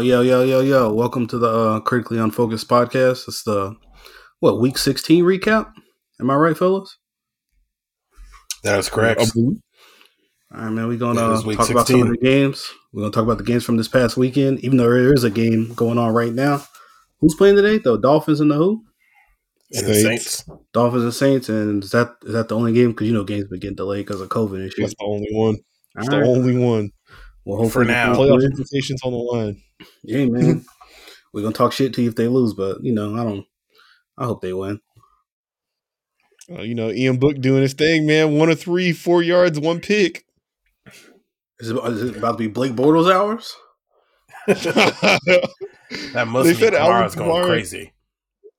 Yo. Welcome to the Critically Unfocused podcast. It's the, week 16 recap? Am I right, fellas? That is correct. All right, man, we're going to talk about some of the games. We're going to talk about the games from this past weekend, even though there is a game going on right now. Who's playing today? The Dolphins and the who? And the Saints. Dolphins and Saints. And is that the only game? Because, you know, games been getting delayed because of COVID and shit. That's the only one. That's the only one. Well, hopefully for now. Playoff invitations on the line. Yeah, man. We're going to talk shit to you if they lose, but, you know, I hope they win. You know, Ian Book doing his thing, man. 1 of 3, 4 yards, 1 pick. Is it about to be Blake Bortles hours? That must be Kamara's going crazy.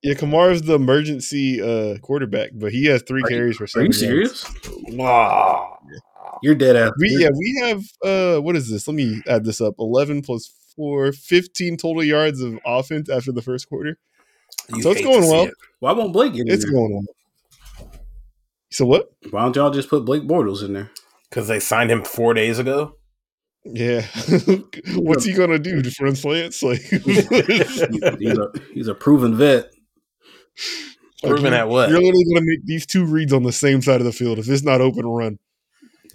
Yeah, Kamara's the emergency quarterback, but he has 3 carries for 7 yards. Are you serious? Wow. You're dead ass. We have, what is this? Let me add this up. 11 plus 4, 15 total yards of offense after the first quarter. So it's going well. Why won't Blake get in there? It's going well. So what? Why don't y'all just put Blake Bortles in there? Because they signed him 4 days ago? Yeah. What's he going to do? Just run slants? Like, he's a proven vet. Proven at what? You're literally going to make these 2 reads on the same side of the field. If it's not open, run.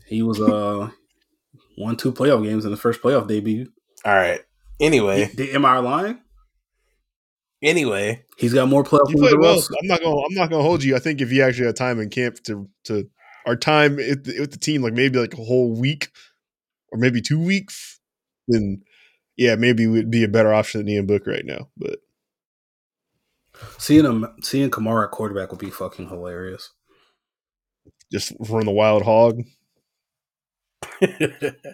He was won 2 playoff games in the first playoff debut. All right. Anyway. Am I lying? Anyway. He's got more playoff wins than Russ. I'm not gonna hold you. I think if he actually had time in camp to our time with the team, like maybe like a whole week or maybe 2 weeks, then yeah, maybe we'd be a better option than Ian Book right now. But seeing Kamara at quarterback would be fucking hilarious. Just run the wild hog.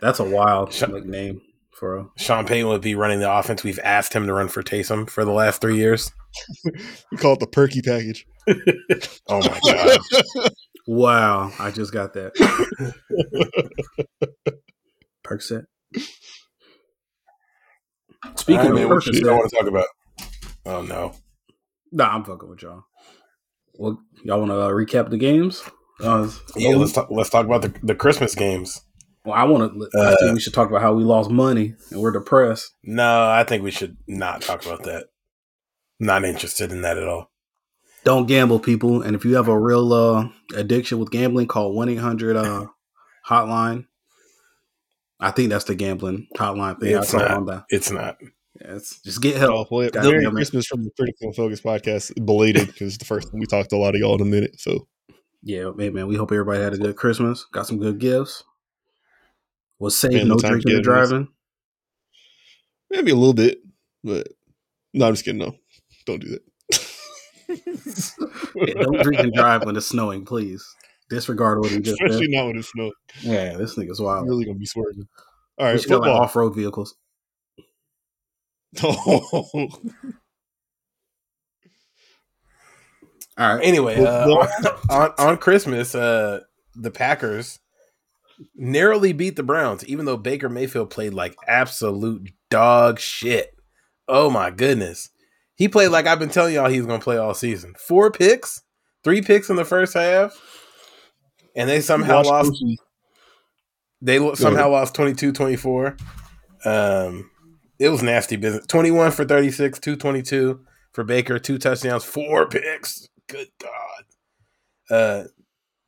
That's a wild name for Sean Payton would be running the offense. We've asked him to run for Taysom for the last 3 years. We call it the Perky package. Oh my god! Wow, I just got that. Perk set. Speaking of Perk set, I want to talk about. Oh no! Nah, I'm fucking with y'all. Well, y'all want to recap the games? Yeah, let's talk about the Christmas games. Well, I think we should talk about how we lost money and we're depressed. No, I think we should not talk about that. Not interested in that at all. Don't gamble, people. And if you have a real addiction with gambling, call 1-800 hotline. I think that's the gambling hotline thing. It's not. Yeah, it's just get help. Well, Merry Christmas from the Critical Focus podcast. Belated because the first time we talked to a lot of y'all in a minute. So yeah, man. We hope everybody had a good Christmas. Got some good gifts. Was safe, no drinking and driving? Maybe a little bit, but no, I'm just kidding. No, don't do that. Yeah, don't drink and drive when it's snowing, please. Disregard what he just said. Especially not when it's snowing. Yeah, this nigga's wild. I'm really going to be swerving. All right, football. Got, like, off-road vehicles. Oh. All right, anyway, on Christmas, the Packers narrowly beat the Browns, even though Baker Mayfield played like absolute dog shit. Oh my goodness. He played like I've been telling y'all he's going to play all season. 4 picks, 3 picks in the first half. And they somehow lost. They somehow lost 22-24. It was nasty business. 21 for 36, 222 for Baker, 2 touchdowns, 4 picks. Good God.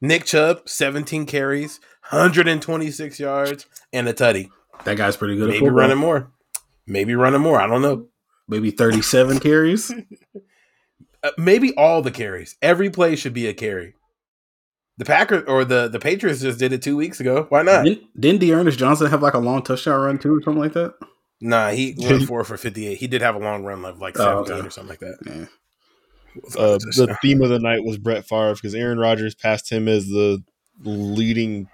Nick Chubb, 17 carries, 126 yards, and a tutty. That guy's pretty good. Maybe running more. I don't know. Maybe 37 carries. Maybe all the carries. Every play should be a carry. The Packers or the Patriots just did it 2 weeks ago. Why not? Didn't D'Ernest Johnson have like a long touchdown run too or something like that? Nah, he went 4 for 58. He did have a long run of like 17 or something like that. Yeah. The theme of the night was Brett Favre because Aaron Rodgers passed him as the leading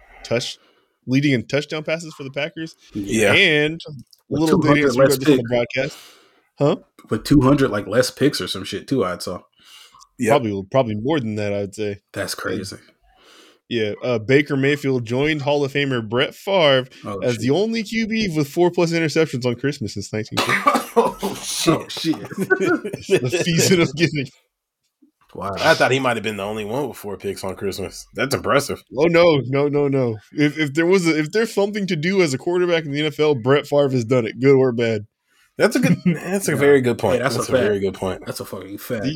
in touchdown passes for the Packers. Yeah, and little videos less picks on the broadcast, huh? But 200 like less picks or some shit too. I'd saw. Yeah, probably more than that. I'd say that's crazy. Yeah, Baker Mayfield joined Hall of Famer Brett Favre the only QB with 4+ interceptions on Christmas since 1950. Oh shit! The season of giving. Wow. I thought he might have been the only one with 4 picks on Christmas. That's impressive. Oh no! If there's something to do as a quarterback in the NFL, Brett Favre has done it, good or bad. That's a very good point. Yeah, that's a very good point. That's a fucking fact.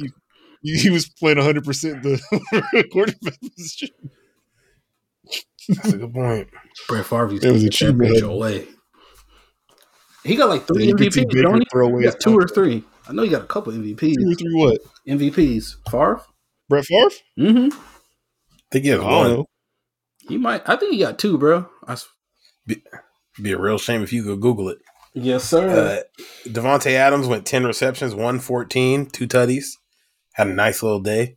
He was playing 100% the quarterback position. That's a good point. Brett Favre, it was a cheap way. He got like 3 MVPs, don't he? Got 2 or 3. I know he got a couple MVPs. 2 or 3 what? MVPs. Favre? Brett Favre? Mm-hmm. I think he has 1. He might. I think he got 2, bro. Be a real shame if you go Google it. Yes, sir. Devontae Adams went 10 receptions, 114, 2 tutties. Had a nice little day.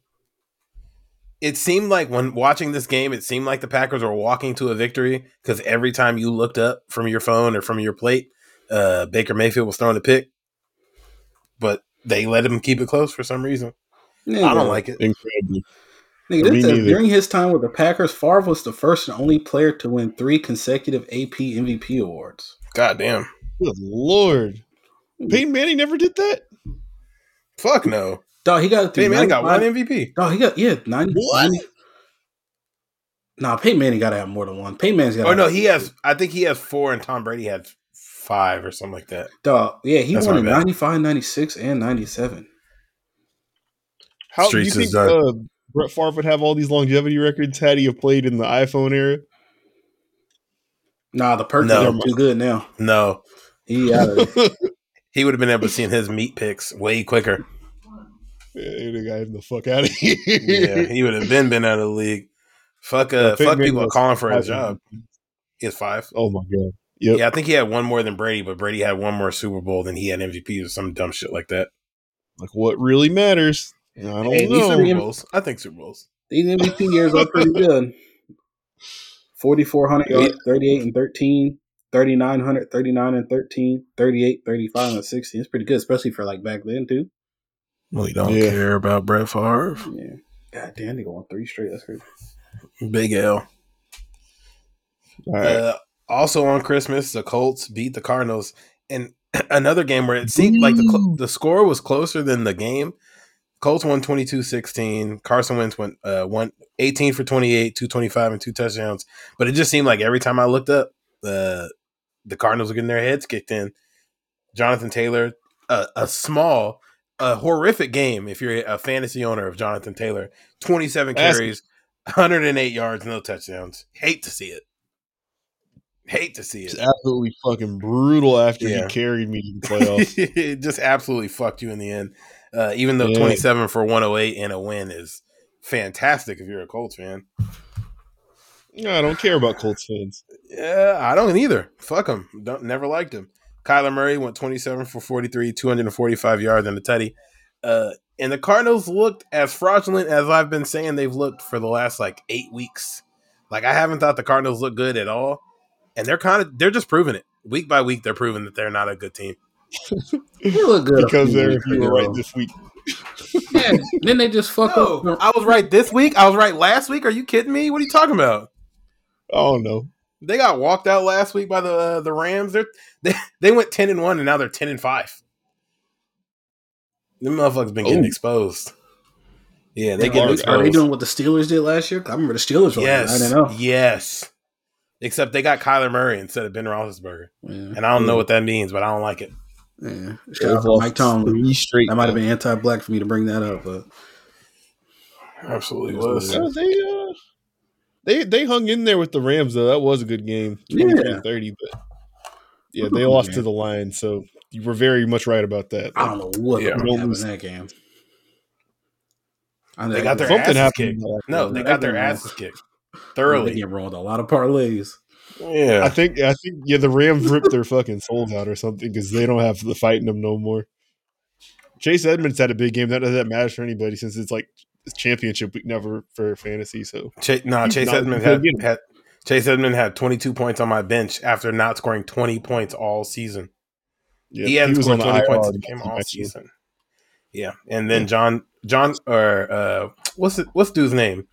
It seemed like when watching this game, it seemed like the Packers were walking to a victory because every time you looked up from your phone or from your plate, Baker Mayfield was throwing a pick. But they let him keep it close for some reason. Nigga. I don't like it. Incredible. Nigga, during his time with the Packers, Favre was the first and only player to win 3 consecutive AP MVP awards. Goddamn. Good Lord. Peyton Manning never did that? Fuck no. Dog, he got Peyton Manning got 1 MVP. Dog, he got 90. What? Nah, Peyton Manning got to have more than 1. Peyton Manning's got. Oh no, he has. I think he has 4, and Tom Brady had 5 or something like that. Dog, yeah, he won in 95, 96, and 97. How do you think Brett Favre would have all these longevity records had he have played in the iPhone era? Nah, the perks are too good now. No, he would have been able to see his meat picks way quicker. He'd have gotten the fuck out of here. Yeah, he would have been out of the league. Fuck people calling for his job. He has 5. Oh my god. Yep. Yeah, I think he had 1 more than Brady, but Brady had 1 more Super Bowl than he had MVP or some dumb shit like that. Like what really matters? I don't know. Super Bowls. I think Super Bowls. These MVP years are pretty good. 4,400 yards, 38 and 13, 3,900, 39 and 13, 38, 35 and 60. It's pretty good, especially for like back then too. Well, you don't care about Brett Favre. Yeah. God damn, they go on 3 straight. That's crazy. Big L. All right. Also on Christmas, the Colts beat the Cardinals in another game where it seemed like the score was closer than the game. Colts won 22-16. Carson Wentz went 18 for 28, 225, and 2 touchdowns. But it just seemed like every time I looked up, the Cardinals were getting their heads kicked in. Jonathan Taylor, a horrific game if you're a fantasy owner of Jonathan Taylor. 27 carries, 108 yards, no touchdowns. Hate to see it. It's absolutely fucking brutal after he carried me to the playoffs. It just absolutely fucked you in the end. Even though 27 for 108 and a win is fantastic if you're a Colts fan. No, I don't care about Colts fans. Yeah, I don't either. Fuck them. Never liked them. Kyler Murray went 27 for 43, 245 yards and a tutty. And the Cardinals looked as fraudulent as I've been saying they've looked for the last, 8 weeks. Like, I haven't thought the Cardinals looked good at all. And they're just proving it. Week by week, they're proving that they're not a good team. They look good. Because you were right this week. Yeah, then they just fuck up. I was right this week. I was right last week. Are you kidding me? What are you talking about? Oh, no. They got walked out last week by the Rams. They went 10-1 and now they're 10-5. Them motherfuckers been getting exposed. Yeah, they get exposed. Are they doing what the Steelers did last year? I remember the Steelers. Yes. Except they got Kyler Murray instead of Ben Roethlisberger, and I don't know what that means, but I don't like it. Yeah, Mike Tomlin. That might have been anti-black for me to bring that up, but absolutely was. So They hung in there with the Rams, though. That was a good game, 23-30. But yeah, they lost to the Lions, so you were very much right about that. I don't know what happened in that game. They got their asses kicked. No, they got their asses kicked thoroughly. They rolled a lot of parlays. Yeah, I think the Rams ripped their fucking souls out or something because they don't have the fight in them no more. Chase Edmonds had a big game. That doesn't matter for anybody since it's like. Championship week never for fantasy. So Chase Edmonds had 22 points on my bench after not scoring 20 points all season. Yeah, he hadn't scored 20 points in the game all season. Yeah, and then what's dude's name?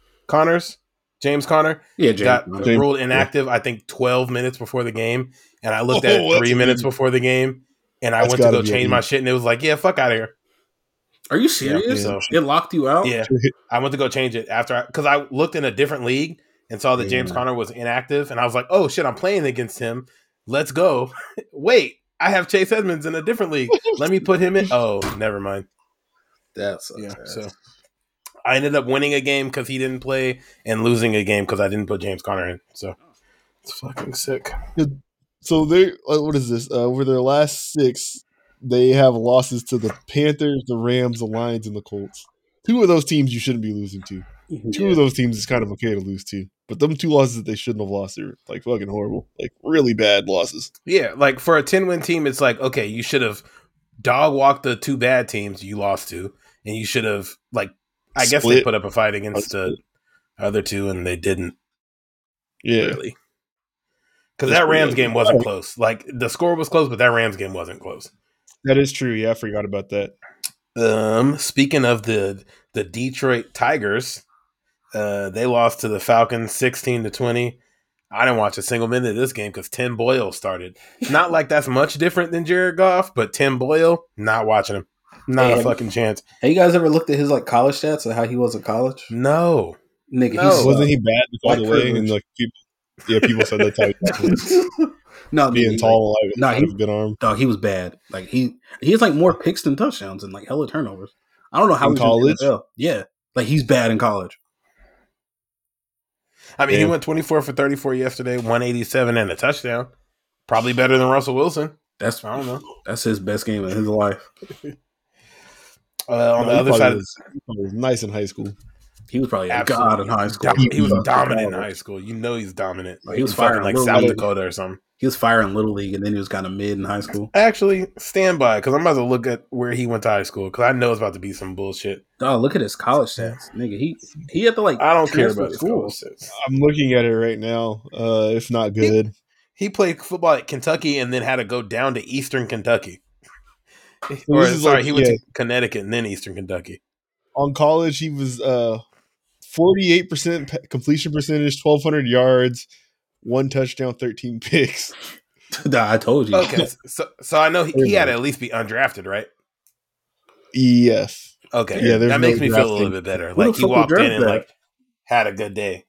James Conner. Yeah, got ruled inactive. Yeah. I think 12 minutes before the game, and I looked at it 3 minutes before the game, and I went to go change my shit, and it was like, yeah, fuck out of here. Are you serious? Yeah, it locked you out? Yeah. I went to go change it because I looked in a different league and saw that James Conner was inactive. And I was like, oh, shit, I'm playing against him. Let's go. Wait, I have Chase Edmonds in a different league. Let me put him in. Oh, never mind. That's yeah. Bad. So I ended up winning a game because he didn't play and losing a game because I didn't put James Conner in. So it's fucking sick. So they what is this? Over their last six, they have losses to the Panthers, the Rams, the Lions, and the Colts. Two of those teams you shouldn't be losing to. Two of those teams is kind of okay to lose to. But them two losses that they shouldn't have lost are like fucking horrible. Like really bad losses. Yeah, like for a 10-win team, it's like, okay, you should have dog walked the two bad teams you lost to, and you should have like I guess they put up a fight against the other two and they didn't. Yeah. Really. Because that Rams game wasn't close. Like the score was close, but that Rams game wasn't close. That is true. Yeah, I forgot about that. Speaking of the Detroit Tigers, they lost to the Falcons 16-20. I didn't watch a single minute of this game because Tim Boyle started. Not like that's much different than Jared Goff, but Tim Boyle, not watching him. Not a fucking chance. Have you guys ever looked at his like college stats and how he was in college? No. Nigga, no. Wasn't he bad all the way? And like people said that type of no, being tall, like, he good arm. Dog, he was bad. Like he has like more picks than touchdowns and like hella turnovers. I don't know how in college. Yeah. Like he's bad in college. I mean, he went 24 for 34 yesterday, 187 and a touchdown. Probably better than Russell Wilson. I don't know. That's his best game of his life. On the other side, he was nice in high school. He was probably a god in high school. He was dominant in high school. You know he's dominant. Like, he was firing like South Dakota or something. He was firing Little League, and then he was kind of mid in high school. Actually, stand by, because I'm about to look at where he went to high school, because I know it's about to be some bullshit. Oh, look at his college stats. Nigga, he had to, like, I don't care about his college stats. I'm looking at it right now. It's not good. He played football at Kentucky and then had to go down to Eastern Kentucky. He went to Connecticut and then Eastern Kentucky. On college, he was 48% completion percentage, 1,200 yards, 1 touchdown, 13 picks. I told you. Okay, so I know he had to at least be undrafted, right? Yes. Okay, yeah, that makes me feel a little bit better. Like he walked in and like had a good day.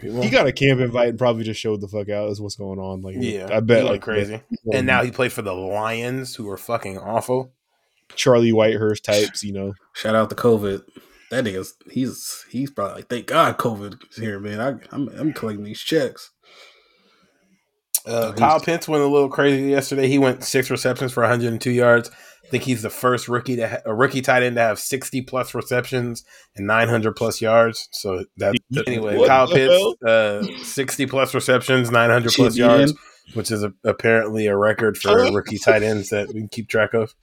He got a camp invite and probably just showed the fuck out is what's going on. Like, yeah, I bet like crazy. And now he played for the Lions, who are fucking awful. Charlie Whitehurst types, you know. Shout out to COVID. That nigga's he's probably like, thank God COVID is here, man. I'm collecting these checks. Kyle Pitts went a little crazy yesterday. He went 6 receptions for 102 yards. I think he's the first rookie to a rookie tight end to have 60 plus receptions and 900 plus yards. So that anyway, Kyle Pitts 60 plus receptions, 900 plus yards, which is apparently a record for rookie tight ends that we can keep track of.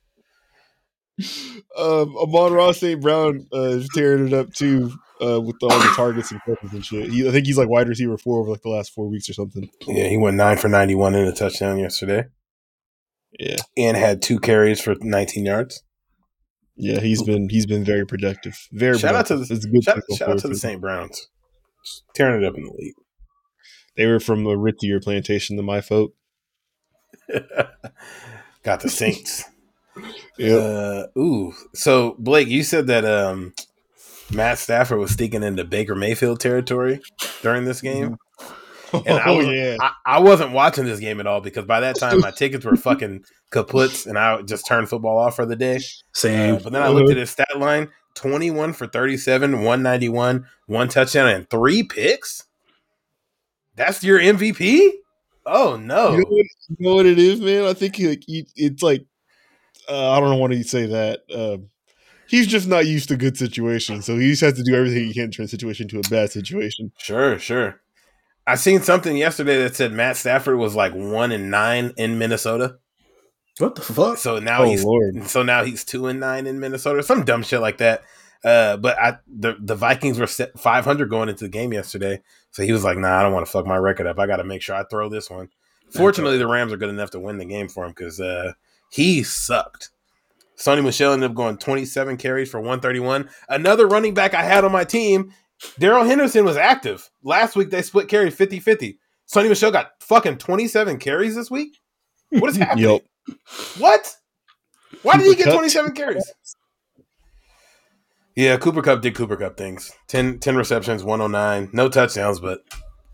Amon-Ra St. Brown is tearing it up too with all the targets and touches and shit. I think he's like wide receiver 4 over like the last 4 weeks or something. Yeah, he went 9 for 91 in a touchdown yesterday. Yeah, and had 2 carries for 19 yards. Yeah, he's been very productive. Very productive. Shout out to the St. Browns, just tearing it up in the league. They were from a ritzier plantation than my folk. Got the Saints. Yep. So Blake, you said that Matt Stafford was sneaking into Baker Mayfield territory during this game, and I wasn't watching this game at all because by that time my tickets were fucking kaputs, and I just turned football off for the day. Same. But then I looked at his stat line: 21 for 37, 191, 1 touchdown, and 3 picks. That's your MVP? Oh no! You know what it is, man. I think it's like. I don't want to say that. He's just not used to good situations, so he just has to do everything he can to turn a situation to a bad situation. Sure. I seen something yesterday that said Matt Stafford was like 1-9 in Minnesota. What the fuck? So now he's 2-9 in Minnesota. Some dumb shit like that. But the Vikings were set 500 going into the game yesterday, so he was like, nah, I don't want to fuck my record up. I got to make sure I throw this one. Fortunately, the Rams are good enough to win the game for him because he sucked. Sonny Michel ended up going 27 carries for 131. Another running back I had on my team, Darrell Henderson, was active. Last week they split carries 50-50. Sonny Michel got fucking 27 carries this week? What is happening? What? Why did he get 27 carries? Yeah, Cooper Kupp did Cooper Kupp things. 10 receptions, 109. No touchdowns, but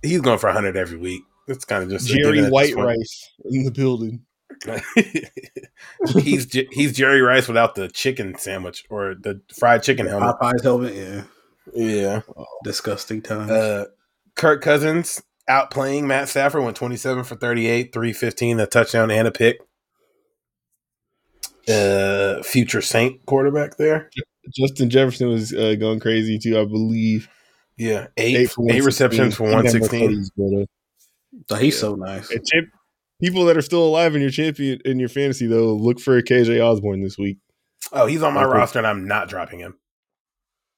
he's going for 100 every week. It's kind of just Jerry White Rice in the building. He's Jerry Rice without the chicken sandwich or the fried chicken helmet. Popeye's helmet, yeah. Oh, disgusting times. Kirk Cousins outplaying Matt Stafford, went 27 for 38, 315, a touchdown and a pick. Future Saint quarterback there. Justin Jefferson was going crazy too, I believe. Yeah, eight receptions for 116. Oh, he's so nice. People that are still alive in your champion in your fantasy though, look for KJ Osborne this week. Oh, he's on my roster, and I'm not dropping him.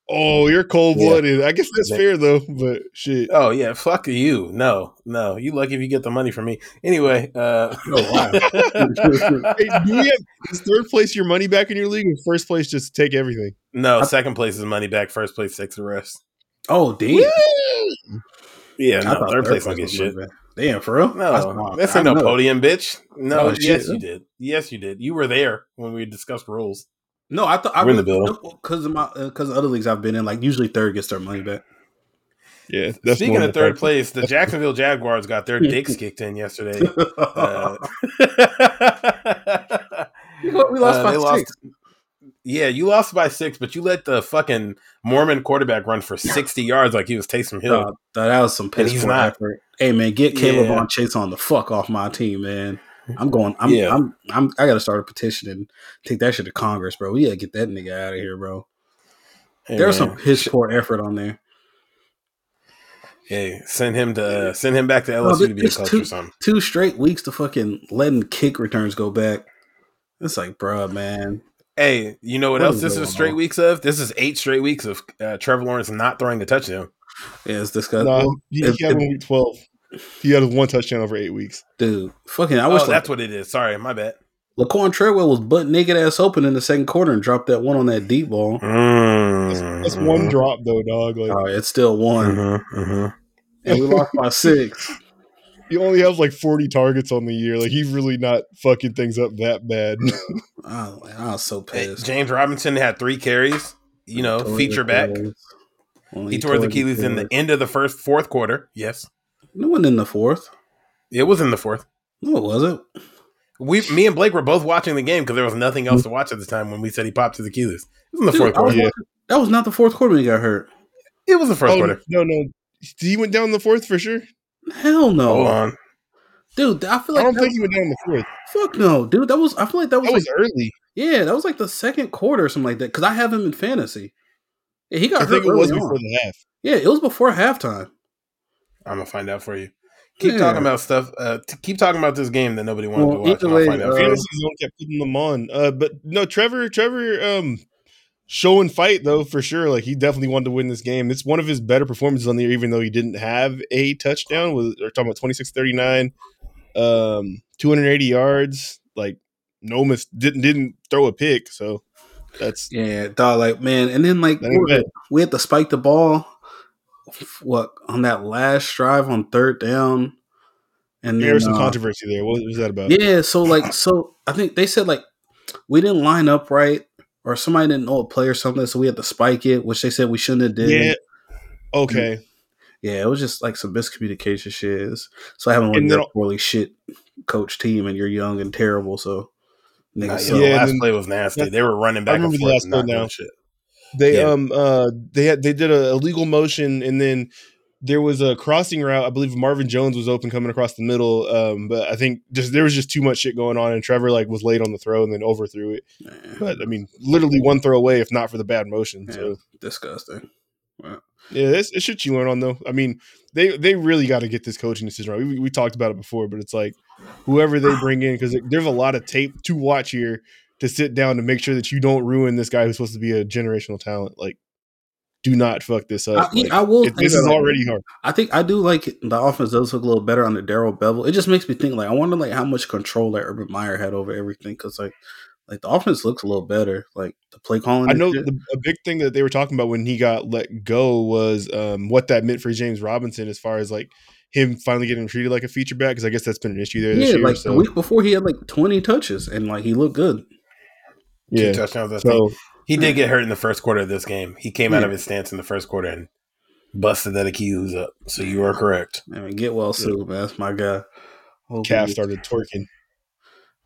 Oh, you're cold-blooded. Yeah. I guess that's fair though, but shit. Oh yeah, fuck you. No, you lucky if you get the money from me. Anyway, wow. Hey, is third place your money back in your league, or first place just take everything? No, second place is money back. First place takes the rest. Oh damn. Woo! Yeah, no, third place don't get shit. Back. Damn, for real? No, that's no podium, bitch. No, yes you did. Yes you did. You were there when we discussed rules. No, I thought I was in the building because of other leagues I've been in. Like usually, third gets their money back. Yeah. Speaking of third place, the Jacksonville Jaguars got their dicks kicked in yesterday. We lost by 6. Yeah, you lost by 6, but you let the fucking Mormon quarterback run for 60 yards like he was Taysom Hill. That was some piss poor effort. Hey man, get Caleb on Chase on the fuck off my team, man. I gotta start a petition and take that shit to Congress, bro. We gotta get that nigga out of here, bro. Hey, there was some piss poor effort on there. Hey, send him back to LSU to be a coach or something. 2 straight weeks to fucking letting kick returns go back. It's like, bro, man. Hey, you know what else this is straight weeks of? This is 8 straight weeks of Trevor Lawrence not throwing a touchdown. Yeah, it's disgusting. No, he got week 12. He had 1 touchdown over 8 weeks. Dude, fucking, I wish that's what it is. Sorry, my bad. Laquan Treadwell was butt naked ass open in the second quarter and dropped that one on that deep ball. Mm-hmm. That's 1 drop, though, dog. Like, it's still 1. Mm-hmm, mm-hmm. And we lost by 6. He only has like 40 targets on the year. Like he's really not fucking things up that bad. I was so pissed. Hey, James Robinson had 3 carries. You know, feature back. He tore the Achilles in the end of the fourth quarter. Yes, it wasn't in the fourth. It was in the fourth. No, it wasn't. Me and Blake were both watching the game because there was nothing else to watch at the time. When we said he popped his Achilles, it was in the fourth quarter. That was not the fourth quarter when he got hurt. It was the first quarter. No, he went down in the fourth for sure. Hell no. Hold on. Dude, I feel like I don't think he went down in the fourth. Fuck no, dude. I feel like that was early. Yeah, that was like the second quarter or something like that. Because I have him in fantasy. Yeah, he got hurt early on. Before the half. Yeah, it was before halftime. I'm gonna find out for you. Keep talking about stuff. Keep talking about this game that nobody wanted to watch. I'll find out. Fantasy's only kept putting them on. But no, Trevor, showing fight though for sure. Like he definitely wanted to win this game. It's one of his better performances on the year, even though he didn't have a touchdown. We're talking about 26-39, 280 yards. Like no miss. Didn't throw a pick. So that's dog. Like man, and then like we had to spike the ball. What on that last drive on third down, and there was some controversy there. What was that about? Yeah, so I think they said like we didn't line up right, or somebody didn't know a play or something, so we had to spike it, which they said we shouldn't have did. Yeah, okay. Yeah, it was just like some miscommunication shit. So I haven't won that poorly shit coach team, and you're young and terrible. So nigga, the last play was nasty. They were running back and forth, not doing shit. They they did a illegal motion, and then there was a crossing route. I believe Marvin Jones was open coming across the middle, but I think there was just too much shit going on, and Trevor like was late on the throw and then overthrew it. Man. But I mean, literally 1 throw away if not for the bad motion. Man, so disgusting. Wow. Yeah, that's shit you learn on though. I mean, they really got to get this coaching decision right. We talked about it before, but it's like whoever they bring in, because there's a lot of tape to watch here. To sit down to make sure that you don't ruin this guy who's supposed to be a generational talent. Like, do not fuck this up. I will. This is already hard. I think I do like it. The offense does look a little better under Daryl Bevel. It just makes me think. Like, I wonder like how much control that Urban Meyer had over everything because like the offense looks a little better. Like the play calling. I know a big thing that they were talking about when he got let go was what that meant for James Robinson as far as like him finally getting treated like a feature back because I guess that's been an issue there. Yeah, this year, like the week before he had like 20 touches and like he looked good. 2 touchdowns. So, he did get hurt in the first quarter of this game. He came out of his stance in the first quarter and busted that Achilles up. So you are correct. I mean, get well soon, man. That's my guy. Calf started twerking.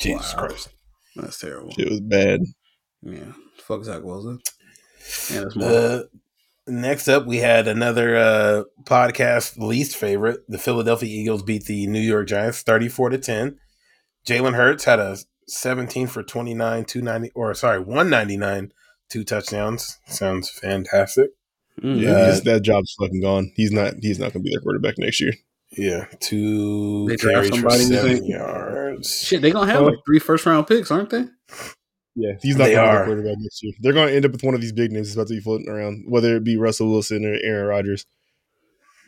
Jesus Christ. That's terrible. It was bad. Yeah. Fuck Zach Wilson. Yeah, that's more. Next up, we had another podcast least favorite. The Philadelphia Eagles beat the New York Giants 34-10. Jalen Hurts had a 17 for 29, 199, 2 touchdowns. Sounds fantastic. Yeah, that job's fucking gone. He's not going to be their quarterback next year. Yeah, 2 carries for 7 yards. Shit, they're going to have like 3 first-round picks, aren't they? Yeah, he's not going to be a quarterback next year. They're going to end up with one of these big names that's about to be floating around, whether it be Russell Wilson or Aaron Rodgers.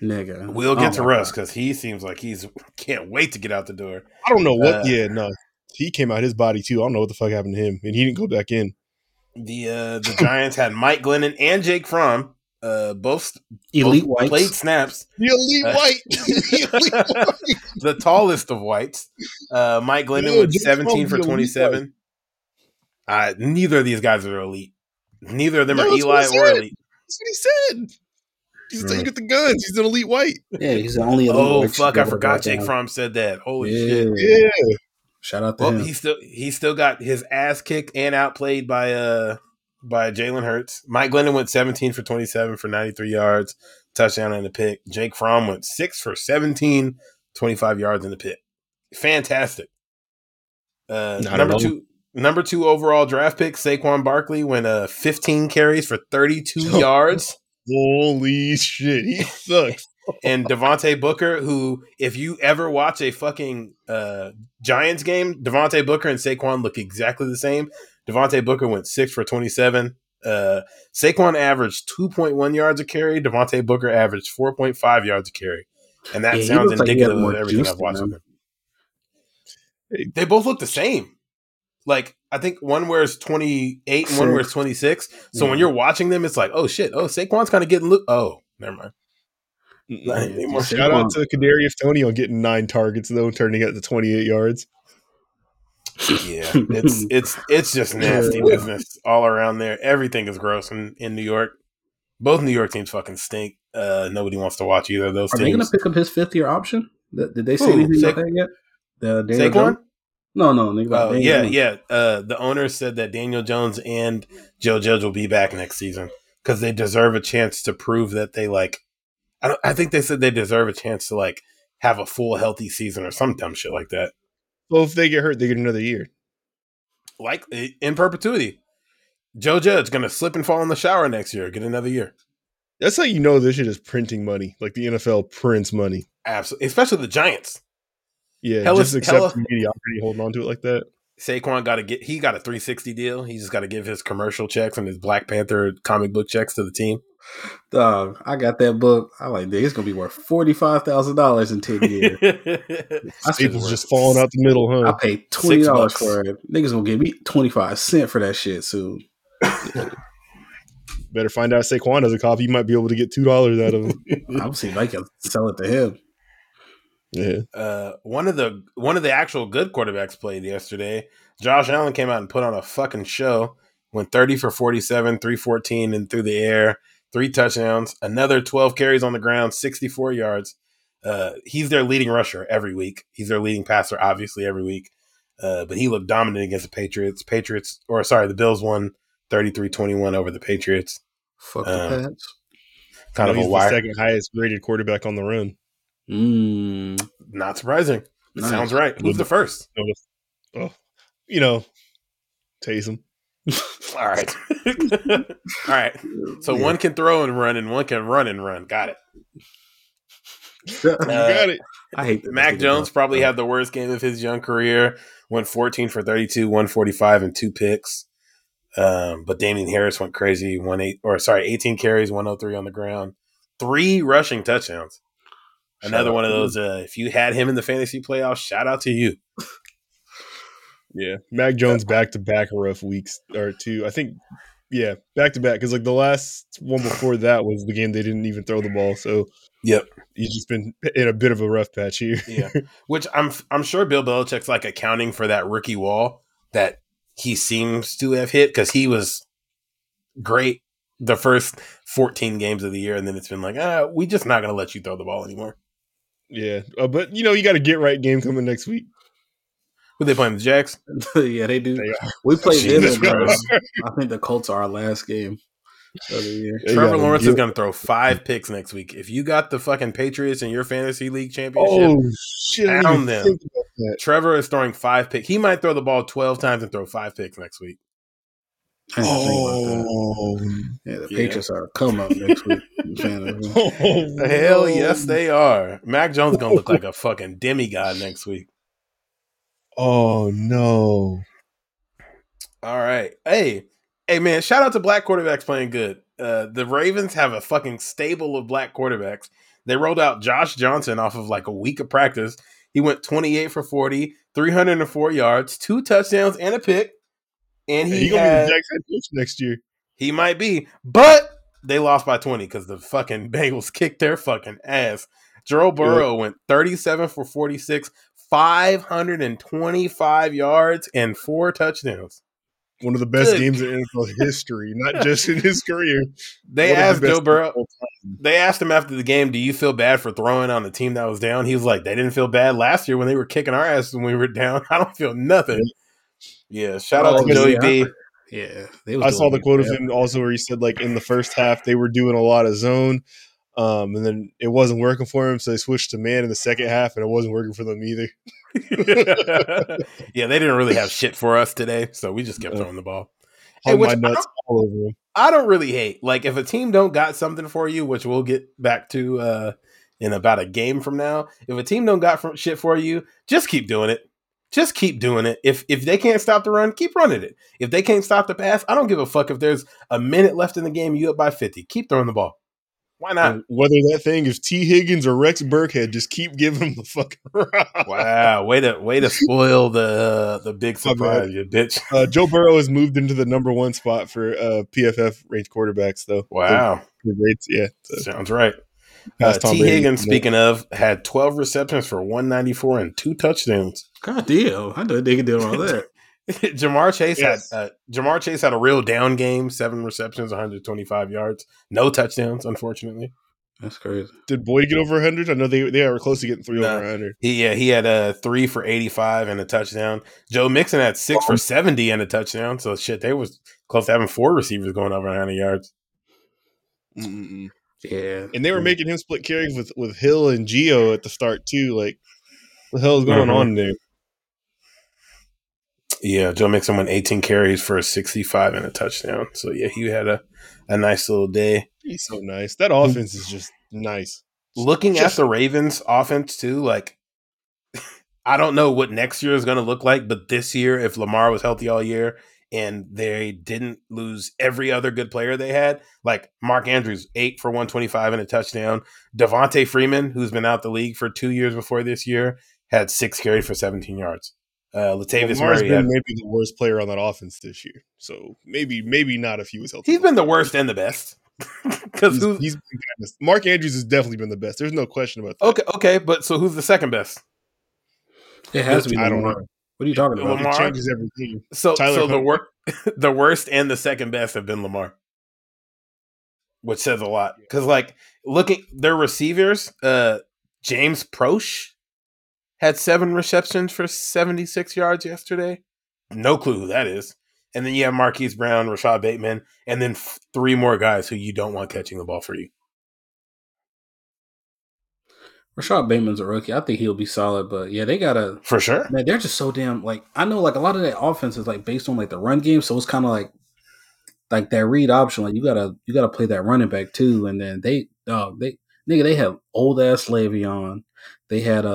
Nigga. We'll get to Russ because he seems like he's can't wait to get out the door. I don't know what. He came out his body too. I don't know what the fuck happened to him, and he didn't go back in. The Giants had Mike Glennon and Jake Fromm, both elite whites, played snaps. The elite white, the tallest of whites. Mike Glennon with 17 for 27. Neither of these guys are elite. Neither of them are Eli or elite. That's what he said. He's like, you get the guns. He's an elite white. Yeah, he's the only elite. Oh, fuck. I forgot Jake Fromm said that. Holy shit. Yeah. Shout out to him. He still got his ass kicked and outplayed by Jalen Hurts. Mike Glennon went 17 for 27 for 93 yards, touchdown and a pick. Jake Fromm went 6 for 17, 25 yards and a pick. Fantastic. Number two overall draft pick, Saquon Barkley, went 15 carries for 32 yards. Holy shit, he sucks. And Devontae Booker, who, if you ever watch a fucking Giants game, Devontae Booker and Saquon look exactly the same. Devontae Booker went 6 for 27. Saquon averaged 2.1 yards a carry. Devontae Booker averaged 4.5 yards a carry. And that sounds indicative of everything I've watched with him. They both look the same. Like, I think one wears 28 and one wears 26. So when you're watching them, it's like, oh, shit. Oh, Saquon's kind of getting – oh, never mind. Shout out to Kadarius Toney on getting 9 targets, though, turning out to 28 yards. Yeah, it's just nasty business all around there. Everything is gross in New York. Both New York teams fucking stink. Nobody wants to watch either of those teams. Are they going to pick up his 5th-year option? Did they say anything about that yet? Saquon? Jones? No. Daniel Jones. The owner said that Daniel Jones and Joe Judge will be back next season because they deserve a chance to prove that they like. I think they said they deserve a chance to like have a full healthy season or some dumb shit like that. Well, if they get hurt, they get another year, like in perpetuity. Joe Judge gonna slip and fall in the shower next year, get another year. That's how you know this shit is printing money. Like the NFL prints money, absolutely, especially the Giants. Yeah, just accept mediocrity, holding on to it like that. Saquon got a 360 deal. He just got to give his commercial checks and his Black Panther comic book checks to the team. Dog, I got that book. I like that. It's gonna be worth $45,000 in 10 years. People's just falling out the middle, huh? I paid $20 for it. Niggas gonna give me 25 cents for that shit soon. Better find out Saquon has a copy. You might be able to get $2 out of him. I'm seeing if I can sell it to him. Yeah. One of the actual good quarterbacks played yesterday. Josh Allen came out and put on a fucking show. Went 30 for 47, 314, and through the air, 3 touchdowns, another 12 carries on the ground, 64 yards. He's their leading rusher every week. He's their leading passer, obviously, every week. But he looked dominant against the Patriots. The Bills won 33-21 over the Patriots. Fuck the Pats. He's the second highest rated quarterback on the run. Not surprising. Nice. Sounds right. Who's the first? Oh, Taysom. All right. All right. So one can throw and run, and one can run and run. Got it. You got it. I hate that. Mac Jones probably had the worst game of his young career. Went 14 for 32, 145, and 2 picks. But Damian Harris went crazy. 18 carries, 103 on the ground. 3 rushing touchdowns. Another one of those, if you had him in the fantasy playoffs, shout out to you. Yeah. Mac Jones back-to-back rough weeks or two. I think, back-to-back. Because, the last one before that was the game they didn't even throw the ball. So, yep. He's just been in a bit of a rough patch here. Yeah. Which I'm sure Bill Belichick's, accounting for that rookie wall that he seems to have hit because he was great the first 14 games of the year. And then it's been we're just not going to let you throw the ball anymore. Yeah, but you got a get right game coming next week. Who they playing, the Jags? Yeah, they do. We played them. I think the Colts are our last game of the year. Trevor Lawrence is going to throw 5 picks next week. If you got the fucking Patriots in your fantasy league championship, pound them. Trevor is throwing 5 picks. He might throw the ball 12 times and throw 5 picks next week. The Patriots are come up next week. Hell yes, they are. Mac Jones is going to look like a fucking demigod next week. Oh no! All right, hey, man! Shout out to black quarterbacks playing good. The Ravens have a fucking stable of black quarterbacks. They rolled out Josh Johnson off of like a week of practice. He went 28 for 40, 304 yards, 2 touchdowns, and a pick. And he gonna be the Jackson coach next year. He might be, but they lost by 20 because the fucking Bengals kicked their fucking ass. Joe Burrow went 37 for 46. 525 yards and 4 touchdowns. One of the best games in NFL history, not just in his career. They asked Joe Burrow. They asked him after the game, "Do you feel bad for throwing on the team that was down?" He was like, "They didn't feel bad last year when they were kicking our ass when we were down. I don't feel nothing." Yeah, shout out to Joey B. Yeah, I saw the quote of him also where he said, like, in the first half they were doing a lot of zone. And then it wasn't working for him, so they switched to man in the second half, and it wasn't working for them either. Yeah, they didn't really have shit for us today, so we just kept throwing the ball. Hey, my nuts all over him. I don't really hate. Like, if a team don't got something for you, which we'll get back to in about a game from now, if a team don't got shit for you, just keep doing it. Just keep doing it. If they can't stop the run, keep running it. If they can't stop the pass, I don't give a fuck if there's a minute left in the game, you up by 50. Keep throwing the ball. Why not? Whether that thing is T. Higgins or Rex Burkhead, just keep giving them the fucking rock. Wow, way to spoil the big surprise, you bitch. Joe Burrow has moved into the number 1 spot for PFF ranked quarterbacks, though. Wow, sounds right. T. Higgins, speaking of, had 12 receptions for 194 and 2 touchdowns. God damn, I know they could do all that. Jamar Chase had a real down game, 7 receptions, 125 yards, no touchdowns, unfortunately. That's crazy. Did Boyd get over 100? I know they were close to getting 3 over 100. He had 3 for 85 and a touchdown. Joe Mixon had 6 for 70 and a touchdown. So shit, they was close to having 4 receivers going over 100 yards. Mm-mm. Yeah, and they were making him split carries with Hill and Geo at the start too. Like, what the hell is going on there? Yeah, Joe Mixon went 18 carries for a 65 and a touchdown. So, yeah, he had a nice little day. He's so nice. That offense is just nice. Looking at the Ravens' offense, too, like, I don't know what next year is going to look like, but this year, if Lamar was healthy all year and they didn't lose every other good player they had, like Mark Andrews, 8 for 125 and a touchdown. Devontae Freeman, who's been out the league for 2 years before this year, had 6 carries for 17 yards. Latavius Murray been maybe the worst player on that offense this year, so maybe not if he was healthy. He's been the worst and the best. Because Mark Andrews has definitely been the best. There's no question about that. Okay, but so who's the second best? It has to be. I don't know. What are you talking about? Lamar? It changes everything. So the worst and the second best have been Lamar, which says a lot. Because like looking their receivers, James Proche had 7 receptions for 76 yards yesterday. No clue who that is. And then you have Marquise Brown, Rashad Bateman, and then 3 more guys who you don't want catching the ball for you. Rashad Bateman's a rookie. I think he'll be solid, but yeah, they gotta for sure. Man, they're just so damn like I know like a lot of that offense is like based on like the run game, so it's kind of like that read option. Like you gotta play that running back too. And then they have old ass Le'Veon. They had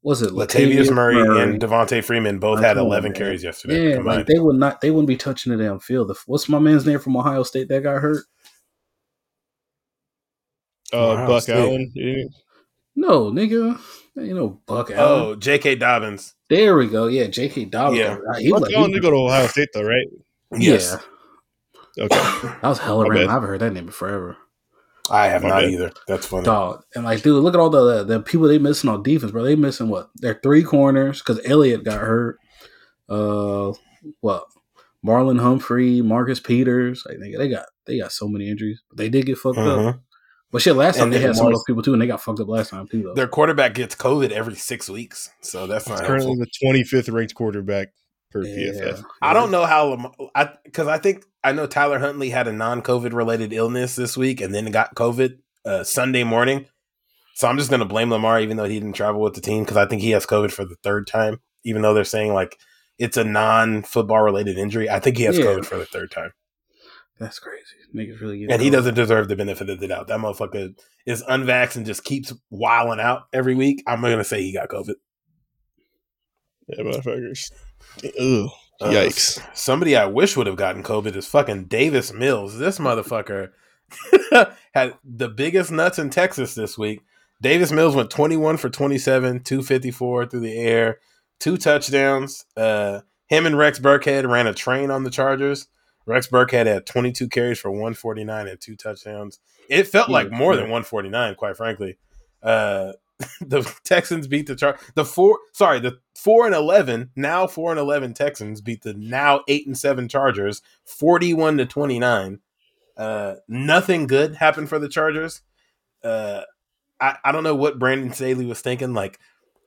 was it Latavius Murray and Devontae Freeman both had 11 carries yesterday? Yeah, like they wouldn't be touching the damn field. What's my man's name from Ohio State that got hurt? Buck Allen. Yeah. No, nigga, you know Buck Allen. Oh, J.K. Dobbins. There we go. Yeah, J.K. Dobbins. Yeah, Buck Allen did go to Ohio State though, right? Yes. Yeah. Okay, that was hella random. I haven't heard that name in forever. I have not either. That's funny. Dog. And like, dude, look at all the people they missing on defense, bro. They missing what? Their 3 corners because Elliott got hurt. Marlon Humphrey, Marcus Peters. Like, they got so many injuries. But they did get fucked up. But shit, last time they had some of those people too, and they got fucked up last time too, though. Their quarterback gets COVID every 6 weeks, so that's not currently helpful. The 25th ranked quarterback per PFF. I don't know how – because I know Tyler Huntley had a non-COVID related illness this week and then got COVID Sunday morning. So I'm just going to blame Lamar even though he didn't travel with the team because I think he has COVID for the third time, even though they're saying like it's a non-football related injury. I think he has COVID for the third time. That's crazy. Niggas really get and he doesn't deserve the benefit of the doubt. That motherfucker is unvaxxed and just keeps wilding out every week. I'm going to say he got COVID. Yeah, motherfuckers. Ugh. Yikes. Somebody I wish would have gotten COVID is fucking Davis Mills. This motherfucker had the biggest nuts in Texas this week. Davis Mills went 21 for 27, 254 through the air, 2 touchdowns. Him and Rex Burkhead ran a train on the Chargers. Rex Burkhead had 22 carries for 149 and 2 touchdowns. It felt like more than 149, quite frankly. The Texans beat the the 4-11 now 4-11 Texans beat the now 8-7 Chargers 41-29. Nothing good happened for the Chargers. I don't know what Brandon Staley was thinking. Like,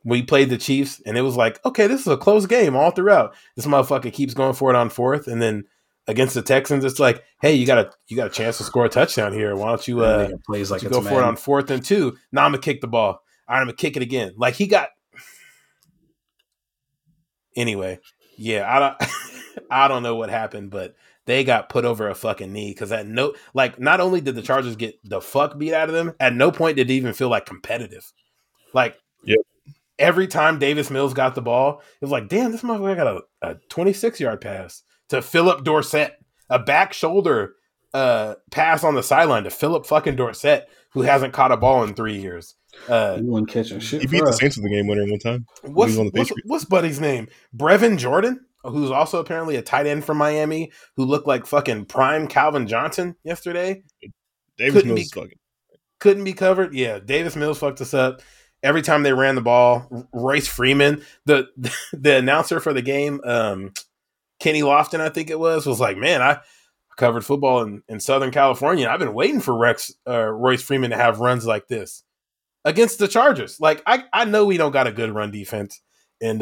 we played the Chiefs and it was like, okay, this is a close game all throughout. This motherfucker keeps going for it on fourth, and then against the Texans, it's like, hey, you got a chance to score a touchdown here. Why don't you you go for it on 4th and 2? Now I'm gonna kick the ball. All right, I'm gonna kick it again. Like he got. Anyway, yeah, I don't know what happened, but they got put over a fucking knee because not only did the Chargers get the fuck beat out of them, at no point did it even feel like competitive. Like, yep. Every time Davis Mills got the ball, it was like, damn, this motherfucker got a 26-yard pass to Philip Dorsett, a back shoulder pass on the sideline to Philip fucking Dorsett, who hasn't caught a ball in 3 years. One catch and shit. He beat the Saints with the game winner one time. What's Buddy's name? Brevin Jordan, who's also apparently a tight end from Miami, who looked like fucking prime Calvin Johnson yesterday. Couldn't be covered. Yeah, Davis Mills fucked us up. Every time they ran the ball, Royce Freeman, the announcer for the game, Kenny Lofton, I think it was like, man, I covered football in Southern California. I've been waiting for Royce Freeman to have runs like this against the Chargers. Like, I know we don't got a good run defense. And,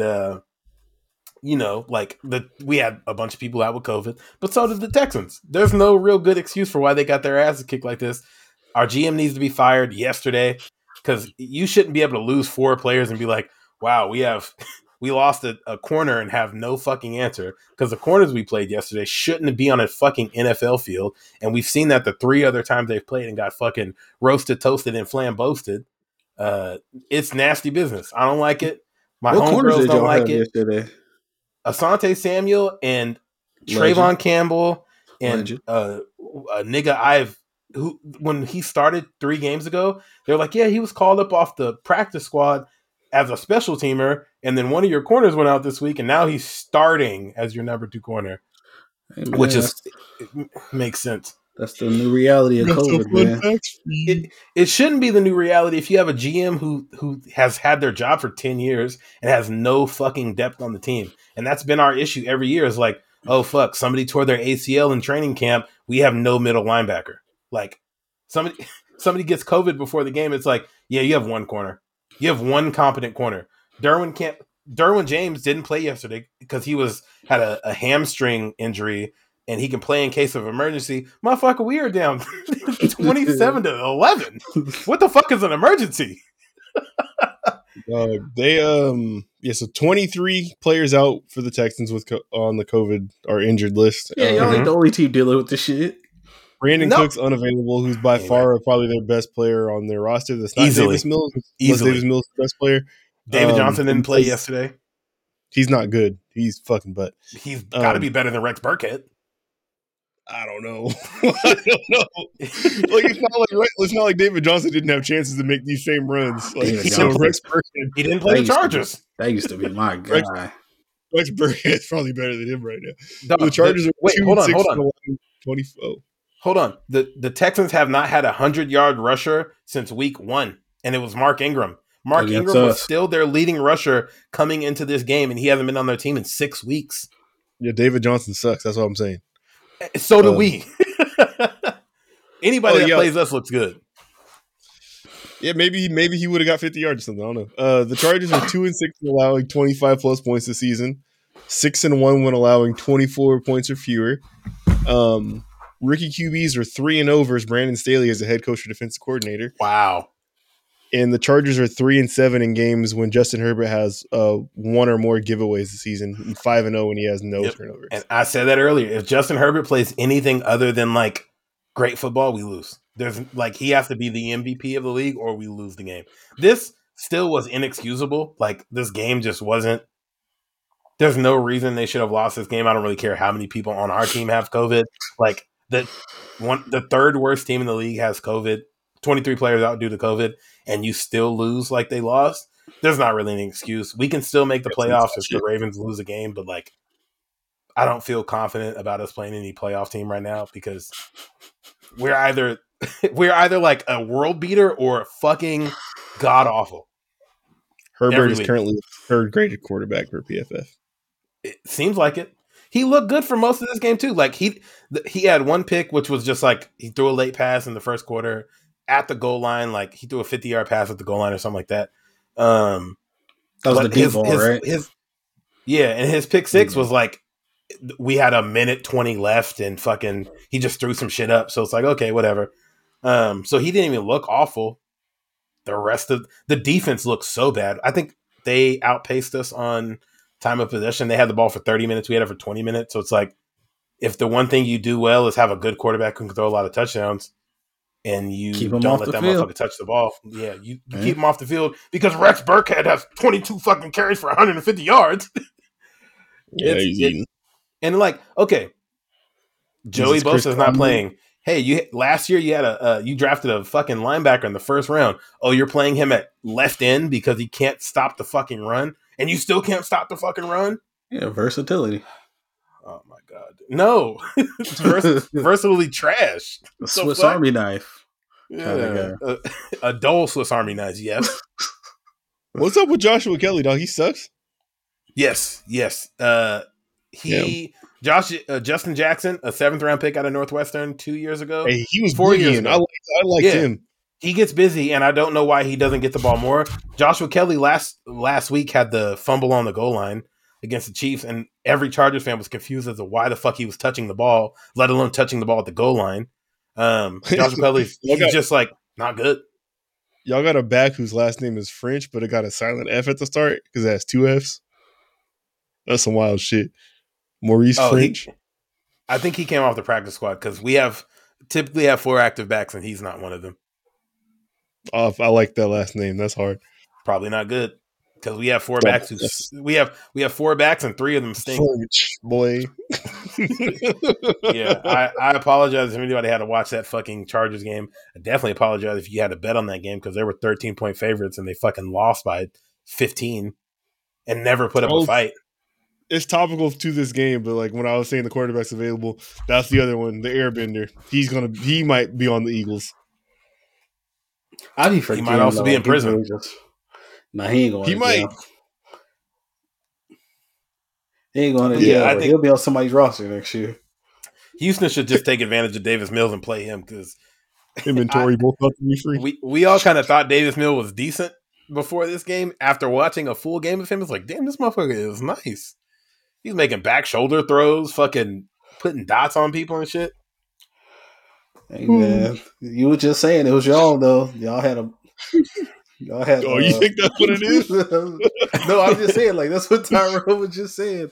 we had a bunch of people out with COVID, but so did the Texans. There's no real good excuse for why they got their asses kicked like this. Our GM needs to be fired yesterday because you shouldn't be able to lose 4 players and be like, wow, We lost a corner and have no fucking answer because the corners we played yesterday shouldn't be on a fucking NFL field. And we've seen that the 3 other times they've played and got fucking roasted, toasted, and flamboasted. It's nasty business. I don't like it. My homegirls don't like it. Yesterday? Asante Samuel and Legend. Trayvon Campbell and a nigga who, when he started 3 games ago, they're like, yeah, he was called up off the practice squad as a special teamer, and then one of your corners went out this week, and now he's starting as your number 2 corner, which makes sense. That's the new reality of COVID, man. It shouldn't be the new reality if you have a GM who has had their job for 10 years and has no fucking depth on the team. And that's been our issue every year is like, oh, fuck, somebody tore their ACL in training camp. We have no middle linebacker. Like, somebody gets COVID before the game. It's like, yeah, you have 1 corner. You have 1 competent corner. Derwin James didn't play yesterday because he had a hamstring injury, and he can play in case of emergency. Motherfucker, we are down 27-11. What the fuck is an emergency? So 23 players out for the Texans with on the COVID or injured list. Yeah, y'all ain't the only team dealing with this shit. Brandon Cook's unavailable, who's by far probably their best player on their roster. That's not Davis Mills. Davis Mills is the best player. David Johnson didn't play yesterday. He's not good. He's fucking butt. He's got to be better than Rex Burkhead. I don't know. Like, it's not like David Johnson didn't have chances to make these same runs. Like, Rex Burkhead, he didn't play the Chargers. That used to be my guy. Rex Burkhead's probably better than him right now. No, the Chargers are 2-6-24. Hold on. The Texans have not had a 100-yard rusher since week 1, and it was Mark Ingram. Mark Ingram was still their leading rusher coming into this game, and he hasn't been on their team in 6 weeks. Yeah, David Johnson sucks. That's what I'm saying. So do we. Anybody that plays us looks good. Yeah, maybe he would have got 50 yards or something. I don't know. The Chargers are 2-6 when allowing 25-plus points this season. 6-1 when allowing 24 points or fewer. Rookie QBs are 3-0 versus Brandon Staley as the head coach or defensive coordinator. Wow. And the Chargers are 3-7 in games when Justin Herbert has one or more giveaways this season, and 5-0 when he has no turnovers. And I said that earlier. If Justin Herbert plays anything other than like great football, we lose. There's like he has to be the MVP of the league, or we lose the game. This still was inexcusable. Like this game just wasn't. There's no reason they should have lost this game. I don't really care how many people on our team have COVID. Like the third worst team in the league has COVID. 23 players out due to COVID, and you still lose like they lost. There's not really an excuse. We can still make the playoffs if the Ravens lose a game, but like, I don't feel confident about us playing any playoff team right now because we're either like a world beater or fucking god awful. Herbert is currently third graded quarterback for PFF. It seems like it. He looked good for most of this game too. Like he had one pick, which was just like he threw a late pass in the first quarter. At the goal line, like he threw a 50-yard pass at the goal line or something like that. That was the deep ball, right? And his pick six was like we had a 1:20 left, and fucking he just threw some shit up. So it's like okay, whatever. So he didn't even look awful. The rest of the defense looked so bad. I think they outpaced us on time of possession. They had the ball for 30 minutes. We had it for 20 minutes. So it's like if the one thing you do well is have a good quarterback who can throw a lot of touchdowns. And you don't let that motherfucker touch the ball. Yeah, you keep him off the field because Rex Burkhead has 22 fucking carries for 150 yards. Yeah, and like, okay, Joey Bosa's not playing. Hey, last year you had you drafted a fucking linebacker in the first round. Oh, you're playing him at left end because he can't stop the fucking run, and you still can't stop the fucking run. Yeah, versatility. Oh my god! No, versatily trash. A Swiss Army knife. Yeah, a dull Swiss Army knife. Yes. What's up with Joshua Kelly, dog? He sucks. Yes. Justin Jackson, a 7th round pick out of Northwestern 2 years ago. Hey, he was 4 years ago. I liked him. He gets busy, and I don't know why he doesn't get the ball more. Joshua Kelly last week had the fumble on the goal line against the Chiefs, and every Chargers fan was confused as to why the fuck he was touching the ball, let alone touching the ball at the goal line. Joshua Kelly, he's just like, not good. Y'all got a back whose last name is French, but it got a silent F at the start because it has 2 Fs. That's some wild shit. Maurice French. I think he came off the practice squad because we typically have 4 active backs, and he's not one of them. Oh, I like that last name. That's hard. Probably not good. Because we have 4 backs, we have 4 backs, and 3 of them stink. French, boy. Yeah, I apologize if anybody had to watch that fucking Chargers game. I definitely apologize if you had to bet on that game because they were 13-point favorites and they fucking lost by 15 and never put up a fight. It's topical to this game, but like when I was saying the quarterback's available, that's the other one, the Airbender. He might be on the Eagles. He might also be in prison. Nah, he ain't going to jail. He ain't going to jail. I think he'll be on somebody's roster next year. Houston should just take advantage of Davis Mills and play him because inventory both up to be free. We all kind of thought Davis Mills was decent before this game. After watching a full game of him, it's like, damn, this motherfucker is nice. He's making back shoulder throws, fucking putting dots on people and shit. Hey, man. You were just saying it was y'all, though. Y'all had a... you think that's what it is? No, I'm just saying, like, that's what Tyrone was just saying.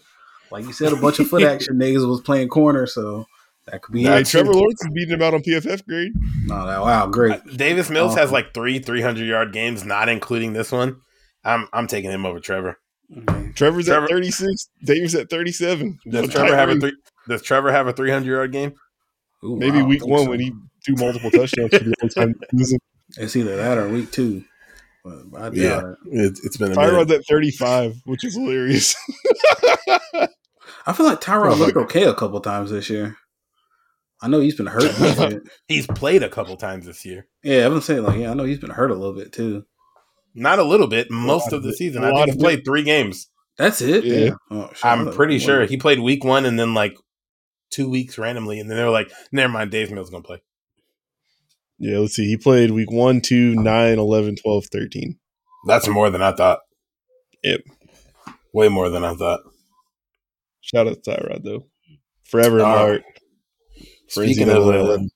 Like you said, a bunch of foot action niggas was playing corner, so that could be it. Trevor Lawrence is beating him out on PFF grade. Wow, great. Davis Mills has like 3 300-yard games, not including this one. I'm taking him over Trevor. Mm-hmm. Trevor's at 36, Davis at 37. Does Trevor have a 300-yard game? Ooh, maybe week one when he do multiple touchdowns for the only time. It's either that or week two. It's been Tyrod's at 35, which is hilarious. I feel like Tyrod looked okay a couple times this year. I know he's been hurt. He's played a couple times this year. Yeah, I'm saying I know he's been hurt a little bit too. Not a little bit. Most of the season, I think he played 3 games. That's it. Yeah. Oh, shit, I'm pretty sure he played week one and then like 2 weeks randomly, and then they were like, "Never mind, Dave Mills gonna play." Yeah, let's see. He played week 1, 2, 9, 11, 12, 13. That's more than I thought. Yep. Way more than I thought. Shout out to Tyrod, though. Forever in my heart. Speaking of that,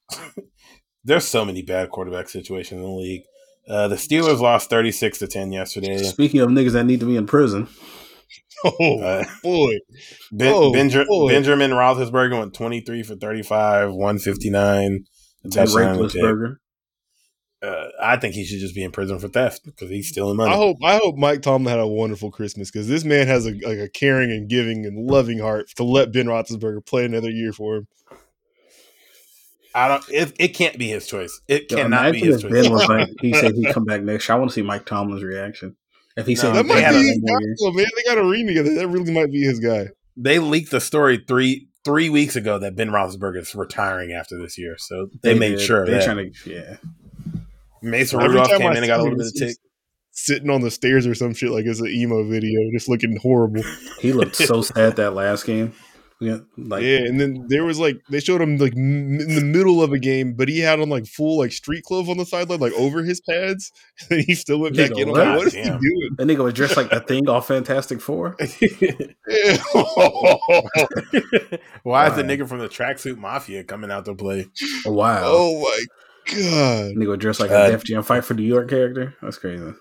there's so many bad quarterback situations in the league. The Steelers lost 36-10 yesterday. Speaking of niggas that need to be in prison. Benjamin Roethlisberger went 23 for 35, 159. Roethlisberger. I think he should just be in prison for theft because he's stealing money. I hope Mike Tomlin had a wonderful Christmas because this man has a caring and giving and loving heart to let Ben Roethlisberger play another year for him. It can't be his choice. It cannot be his choice. Ben was like, he said he'd come back next year. I want to see Mike Tomlin's reaction. If he said that might be his guy, man. They got a ring together. That really might be his guy. They leaked the story three weeks ago that Ben Roethlisberger is retiring after this year, so they made sure they're trying to. Yeah, Mason Rudolph came in and got a little bit of tick. Sitting on the stairs or some shit like it's an emo video, just looking horrible. He looked so sad that last game. Yeah, and then there was they showed him in the middle of a game, but he had on full street clothes on the sideline, over his pads, and he still went back in. What is he doing? That nigga was dressed like the thing off Fantastic Four. Why is the nigga from the Tracksuit Mafia coming out to play? Wow! Oh my god! Nigga dressed like a Def Jam Fight for New York character. That's crazy.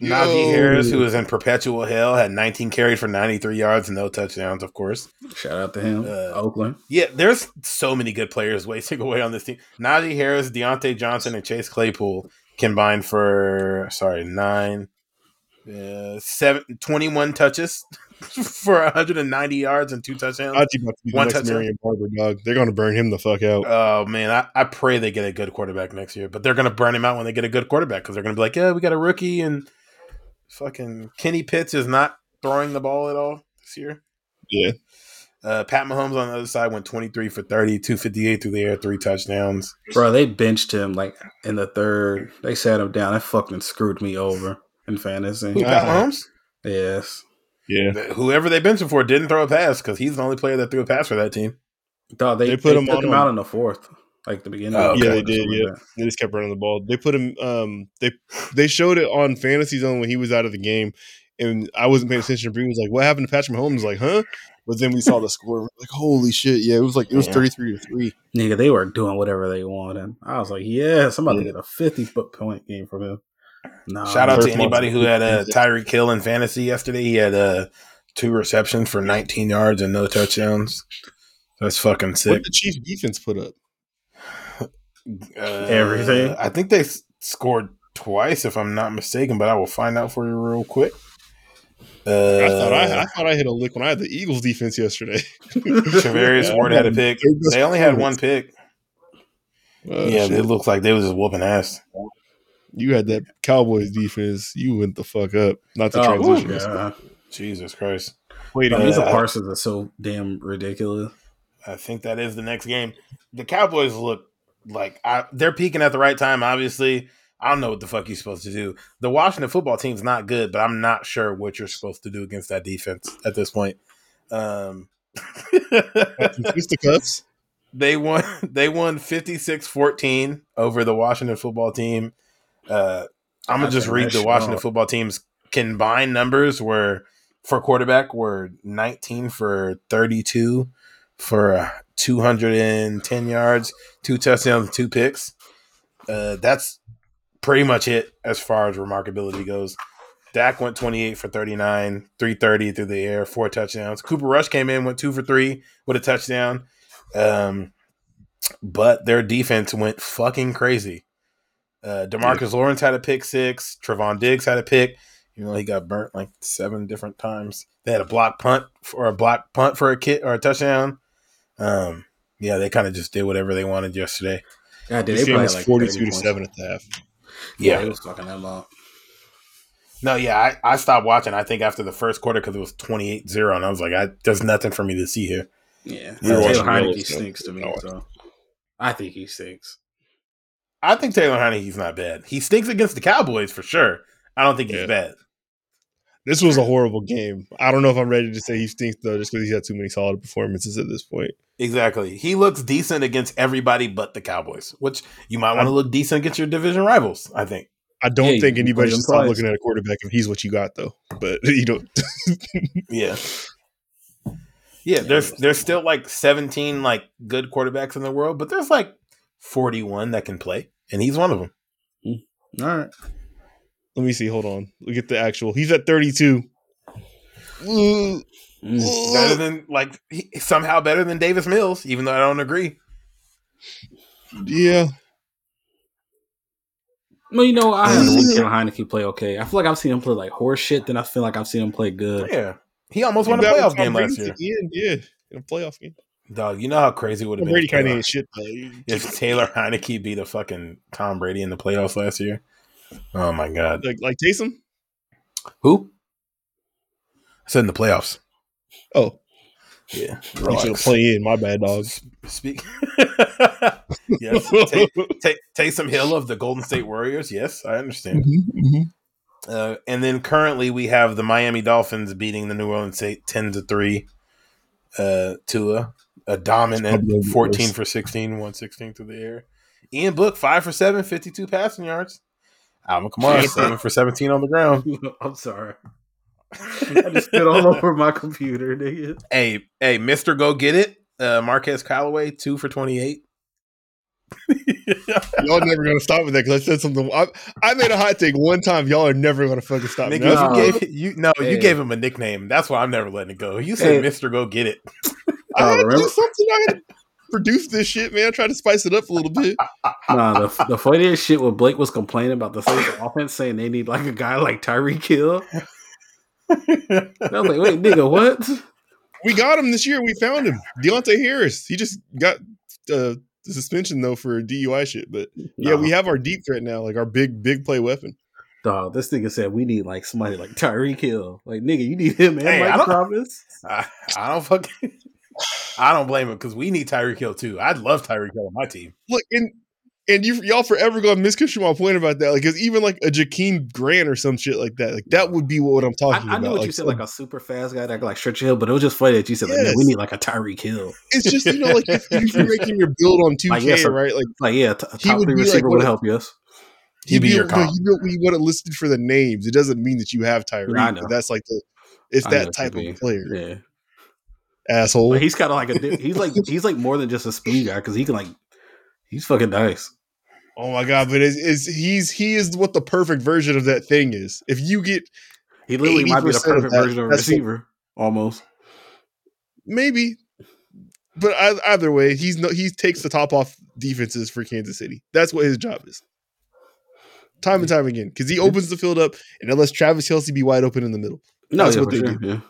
Najee Harris, who was in perpetual hell, had 19 carries for 93 yards and no touchdowns, of course. Shout out to him. Oakland. Yeah, there's so many good players wasting away on this team. Najee Harris, Deontay Johnson, and Chase Claypool combined for, 21 touches for 190 yards and 2 touchdowns. Najee's about to be the next Marion Barber, dog. They're going to burn him the fuck out. Oh, man. I pray they get a good quarterback next year, but they're going to burn him out when they get a good quarterback because they're going to be like, yeah, we got a rookie and fucking Kenny Pitts is not throwing the ball at all this year. Yeah. Pat Mahomes on the other side went 23 for 30, 258 through the air, 3 touchdowns. Bro, they benched him in the third. They sat him down. That fucking screwed me over in fantasy. Who, Pat Mahomes? Yes. Yeah. Whoever they benched him for didn't throw a pass because he's the only player that threw a pass for that team. Dog, they put him out in the fourth. The beginning. Oh, okay. Yeah, they did. Yeah, they just kept running the ball. They put him. They showed it on Fantasy Zone when he was out of the game, and I wasn't paying attention. Bree was like, "What happened to Patrick Mahomes?" Like, huh? But then we saw the score. We're like, holy shit! Yeah, it was 33-3. Nigga, they were doing whatever they wanted. I was like, yeah, somebody get a 50-point game from him. Nah, shout out to anybody who had a Tyreek Hill in fantasy yesterday. He had 2 receptions for 19 yards and no touchdowns. That's fucking sick. What did the Chiefs defense put up? Everything. I think they scored twice, if I'm not mistaken, but I will find out for you real quick. I thought I hit a lick when I had the Eagles defense yesterday. Tavarius Ward had a pick. They only had 1 pick. It looked like they was just whooping ass. You had that Cowboys defense. You went the fuck up. Not to transition. Jesus Christ. Wait, these Parsons are so damn ridiculous. I think that is the next game. The Cowboys look they're peaking at the right time, obviously. I don't know what the fuck you're supposed to do. The Washington football team's not good, but I'm not sure what you're supposed to do against that defense at this point. They won 56-14 over the Washington football team. I'm going to just read the Washington football team's combined numbers for quarterback were 19 for 32 for 210 yards, 2 touchdowns, 2 picks. That's pretty much it as far as remarkability goes. Dak went 28 for 39, 330 through the air, 4 touchdowns. Cooper Rush came in, went 2 for 3 with a touchdown. But their defense went fucking crazy. DeMarcus Lawrence had a pick 6. Trevon Diggs had a pick. He got burnt 7 different times. They had a block punt for a kick or a touchdown. They kind of just did whatever they wanted yesterday. Yeah, they played 42-7 at the half. Yeah, it was fucking that long. No, yeah, I stopped watching. I think after the first quarter because it was 28-0, and I was like, "There's nothing for me to see here." Yeah, Taylor Heineke stinks to me. So I think he stinks. I think Taylor Heineke's not bad. He stinks against the Cowboys for sure. I don't think he's bad. This was a horrible game. I don't know if I'm ready to say he stinks though, just because he's had too many solid performances at this point. Exactly. He looks decent against everybody but the Cowboys, which you might want to look decent against your division rivals, I think. I don't think anybody should stop looking at a quarterback if he's what you got, though. But you don't. Yeah, there's still like 17 like good quarterbacks in the world, but there's like 41 that can play, and he's one of them. All right. Let me see. Hold on. Look at the actual. He's at 32. Better than like somehow better than Davis Mills, even though I don't agree. Yeah. Well, you know, I haven't seen Heineke play okay. I feel like I've seen him play like horse shit, then I feel like I've seen him play good. Yeah. He almost won a playoff game last year. Yeah, in a playoff game. Dog, you know how crazy it would have been Brady kind of shit, if Taylor Heineke beat a fucking Tom Brady in the playoffs last year. Oh, my God. Like Taysom? Who? I said in the playoffs. Oh. Yeah. You should play in. My bad, dog. Speak. Yes. Taysom Hill of the Golden State Warriors. Yes, I understand. Mm-hmm, mm-hmm. And then currently we have the Miami Dolphins beating the New Orleans Saints 10-3 to a dominant 14 for 16, 116 through the air. Ian Book, 5 for 7, 52 passing yards. Alvin Kamara, 7 for 17 on the ground. I'm sorry. I just spit all over my computer, nigga. Hey, Mr. Go Get It, Marquez Callaway, 2 for 28. Y'all never gonna stop with that because I said something. I made a hot take one time. Y'all are never gonna fucking stop. Nigga, you gave him a nickname. That's why I'm never letting it go. You said Mr. Go Get It. I had to do something. I had to produce this shit, man. I tried to spice it up a little bit. Nah, the funniest shit when Blake was complaining about the Saints offense, saying they need like a guy like Tyreek Hill. I was like, wait, nigga, what? We got him this year. We found him, Deontay Harris. He just got. The suspension though for DUI shit, but yeah, we have our deep threat now, like our big play weapon. Dog, this nigga said we need like somebody like Tyreek Hill. Like nigga, you need him, man. Hey, I don't blame him because we need Tyreek Hill too. I'd love Tyreek Hill on my team. Look, and y'all forever gonna misconstrue my point about that. Like, it's even like a Jakeem Grant or some shit like that. Like that would be what I'm talking about. I know what you said, like a super fast guy that could like stretch Hill, but it was just funny that you said like man, we need like a Tyreek Hill. It's just you know like if you're making your build on 2K, right? Like yeah, top three receiver would help us. He'd be your comp. You know what it listed for the names. It doesn't mean that you have Tyreek. But that's like it's that type of player. Yeah. Asshole. But he's kind of like he's like more than just a speed guy because he can like he's fucking nice. Oh my God! But he is what the perfect version of that thing is. If you get, he literally might be the perfect version of a receiver, almost. Maybe, but either way, he takes the top off defenses for Kansas City. That's what his job is, time and time again, because he opens the field up and lets Travis Kelce be wide open in the middle. That's what they do. Yeah.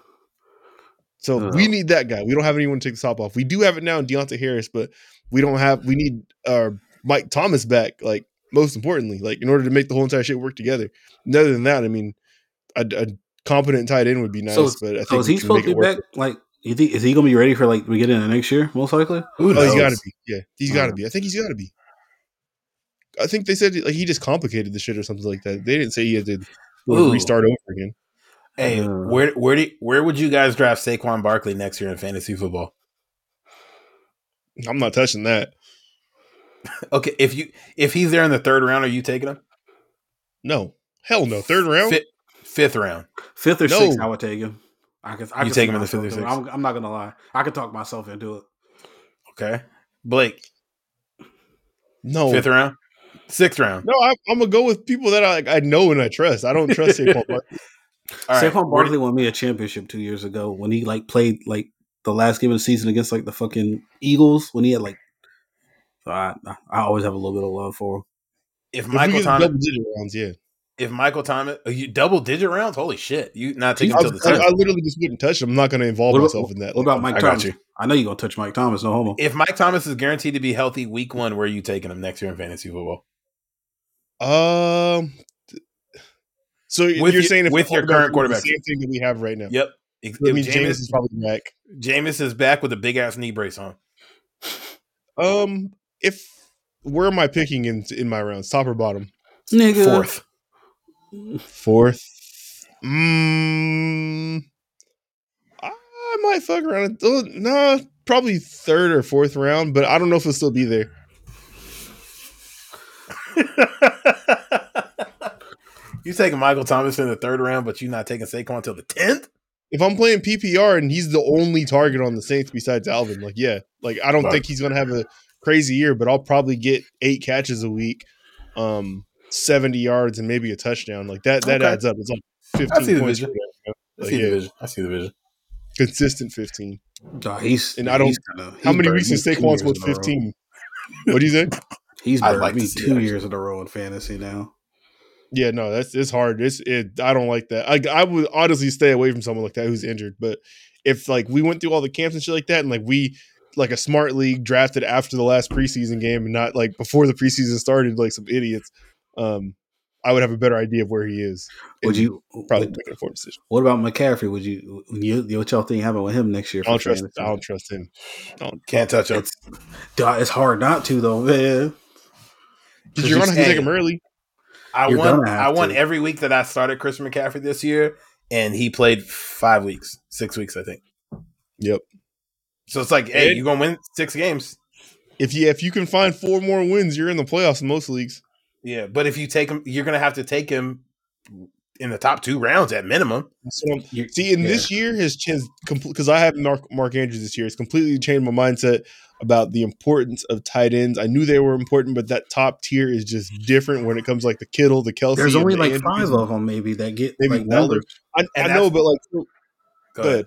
So we need that guy. We don't have anyone to take the top off. We do have it now in Deontay Harris, but we need our Mike Thomas back, like most importantly, like in order to make the whole entire shit work together. And other than that, I mean, a competent tight end would be nice. But I think is he supposed to be back? Like, is he going to be ready for like we get in the next year? Most likely. He's got to be. Yeah, he's got to be. I think he's got to be. I think they said like he just complicated the shit or something like that. They didn't say he had to restart over again. Hey, where would you guys draft Saquon Barkley next year in fantasy football? I'm not touching that. Okay, if he's there in the third round, are you taking him? No, hell no. Third round, fifth round, fifth or sixth, I would take him. I could take him in the fifth or sixth. I'm not gonna lie, I could talk myself into it. Okay, Blake. No, fifth round, sixth round. No, I'm gonna go with people that I know and I trust. I don't trust Saquon Barkley. Saquon Barkley won me a championship 2 years ago when he like played like the last game of the season against like the fucking Eagles when he had like. I always have a little bit of love for him. If Michael Thomas double-digit rounds, If Michael Thomas, you double-digit rounds, holy shit! You not taking until the time. I literally just wouldn't touch him. I'm not going to involve myself in that. What about Mike Thomas? I know you're going to touch Mike Thomas. No homo. If Mike Thomas is guaranteed to be healthy week one, where are you taking him next year in fantasy football? So you're saying if with your current quarterback, the same thing that we have right now. Yep. I mean, Jameis is probably back. Jameis is back with a big ass knee brace on. If where am I picking in my rounds, top or bottom? Nigga. Fourth. I might fuck around. Nah, probably third or fourth round, but I don't know if it'll still be there. You taking Michael Thomas in the third round, but you're not taking Saquon until the 10th? If I'm playing PPR and he's the only target on the Saints besides Alvin, like, yeah. Like, I don't think he's going to have a crazy year, but I'll probably get 8 catches a week, 70 yards, and maybe a touchdown. Like, that adds up. It's like 15 points. I see the vision. Consistent 15. How many weeks has Saquon's with 15? What do you think? He's burned me 2 years in a row in fantasy now. Yeah, no, it's hard. I don't like that. I would honestly stay away from someone like that who's injured. But if like we went through all the camps and shit like that, and like we like a smart league drafted after the last preseason game and not like before the preseason started, like some idiots, I would have a better idea of where he is. Would you probably make an informed decision? What about McCaffrey? Would you? What y'all think happened with him next year? I don't trust him. Can't touch him. It's hard not to though, man. You're gonna have to take him early. I won every week that I started Christian McCaffrey this year, and he played 6 weeks, I think. Yep. So it's like, hey, you're going to win 6 games. If you can find 4 more wins, you're in the playoffs in most leagues. Yeah, but if you take him, you're going to have to take him in the top 2 rounds at minimum. So, this year, because I have Mark Andrews this year, it's completely changed my mindset about the importance of tight ends. I knew they were important, but that top tier is just different when it comes like the Kittle, the Kelsey. There's only like 5 of them maybe that get maybe like Waller. I know, but like good.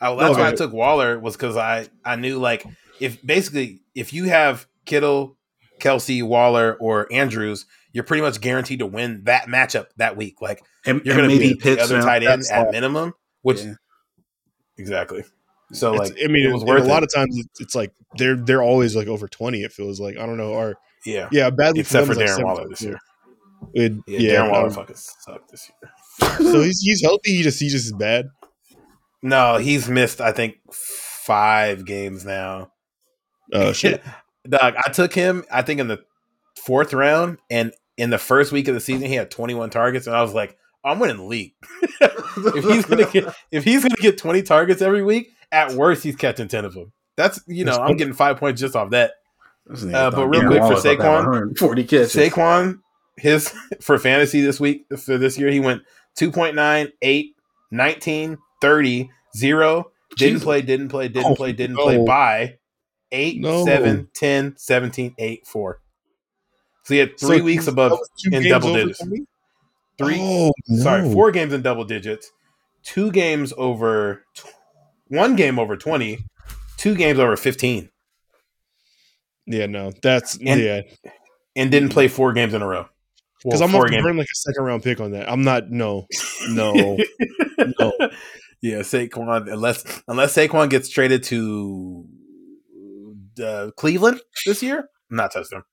Why I took Waller was because I knew like if you have Kittle, Kelsey, Waller, or Andrews, you're pretty much guaranteed to win that matchup that week. Like you're going to beat the other tight end at minimum, which exactly. So like, it was worth it. A lot of times it's like they're always like over 20. It feels like I don't know. Or yeah, badly except for Darren Waller this year. Darren Waller fucking sucked this year. So he's healthy. He just is bad. No, he's missed I think 5 games now. Oh shit, Doug! I took him I think in the 4th round, and in the first week of the season he had 21 targets, and I was like, I'm winning the league. if he's gonna get 20 targets every week. At worst, he's catching 10 of them. That's, I'm getting 5 points just off that. But real quick for Saquon, 40 catches. Saquon, for fantasy this week, for this year, he went 2.9, 8, 19, 30, 0, didn't play, bye, 8, 7, 10, 17, 8, 4. So he had 3 weeks above in double digits. 4 games in double digits, 2 games over 1 game over 20, 2 games over 15. Yeah, no, and didn't play 4 games in a row. Because I'm going to burn like a 2nd round pick on that. I'm not. No. Yeah, Saquon. Unless Saquon gets traded to Cleveland this year, I'm not touching him.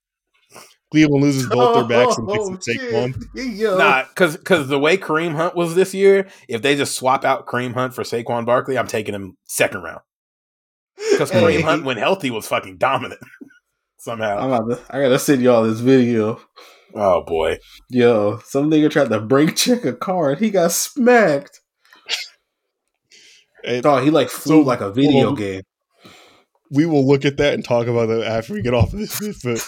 Cleveland loses both their backs and picks and take one. Yeah. Nah, because the way Kareem Hunt was this year, if they just swap out Kareem Hunt for Saquon Barkley, I'm taking him 2nd round. Because Kareem Hunt, when healthy, was fucking dominant. Somehow. I gotta send y'all this video. Oh boy. Yo, some nigga tried to brake check a car and he got smacked. He like flew like a video game. We will look at that and talk about that after we get off of this. But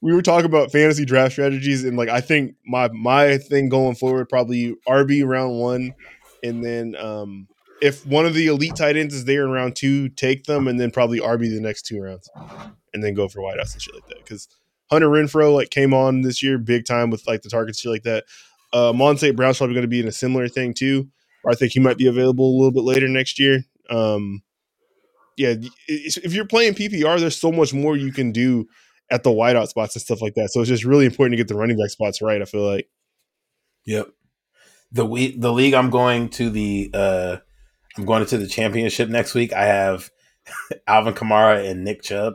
we were talking about fantasy draft strategies, and like I think my thing going forward probably RB round 1, and then if one of the elite tight ends is there in round 2, take them, and then probably RB the next 2 rounds, and then go for wideouts and shit like that. Because Hunter Renfrow like came on this year big time with like the targets shit like that. Monte Brown's probably going to be in a similar thing too. Or I think he might be available a little bit later next year. Yeah, if you're playing PPR, there's so much more you can do at the wideout spots and stuff like that. So it's just really important to get the running back spots right, I feel like. Yep. The league I'm going to the championship next week. I have Alvin Kamara and Nick Chubb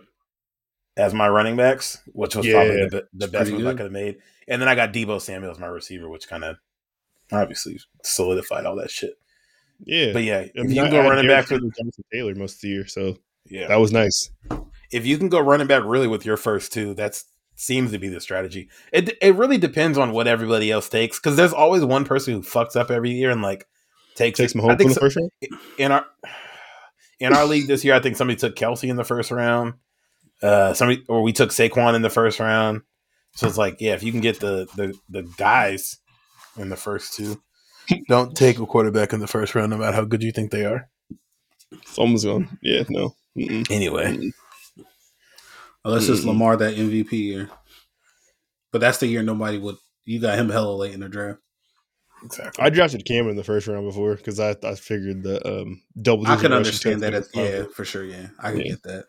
as my running backs, which was probably the best move I could have made. And then I got Deebo Samuel as my receiver, which kind of obviously solidified all that shit. Yeah, but yeah, if you can go running back with Jonathan Taylor most of the year, so yeah, that was nice. If you can go running back really with your first 2, that seems to be the strategy. It really depends on what everybody else takes, because there's always one person who fucks up every year and like Takes Mahomes in the first round? In our league this year, I think somebody took Kelsey in the first round. We took Saquon in the first round. So it's like, yeah, if you can get the guys in the first two, don't take a quarterback in the first round, no matter how good you think they are. Someone's going, yeah, no. Mm-mm. Anyway. Mm-mm. Unless it's Lamar, that MVP year. But that's the year nobody would. You got him hella late in the draft. Exactly. I drafted Cameron in the first round before because I figured the double. I can understand that. Yeah, for sure. Yeah, I can get that.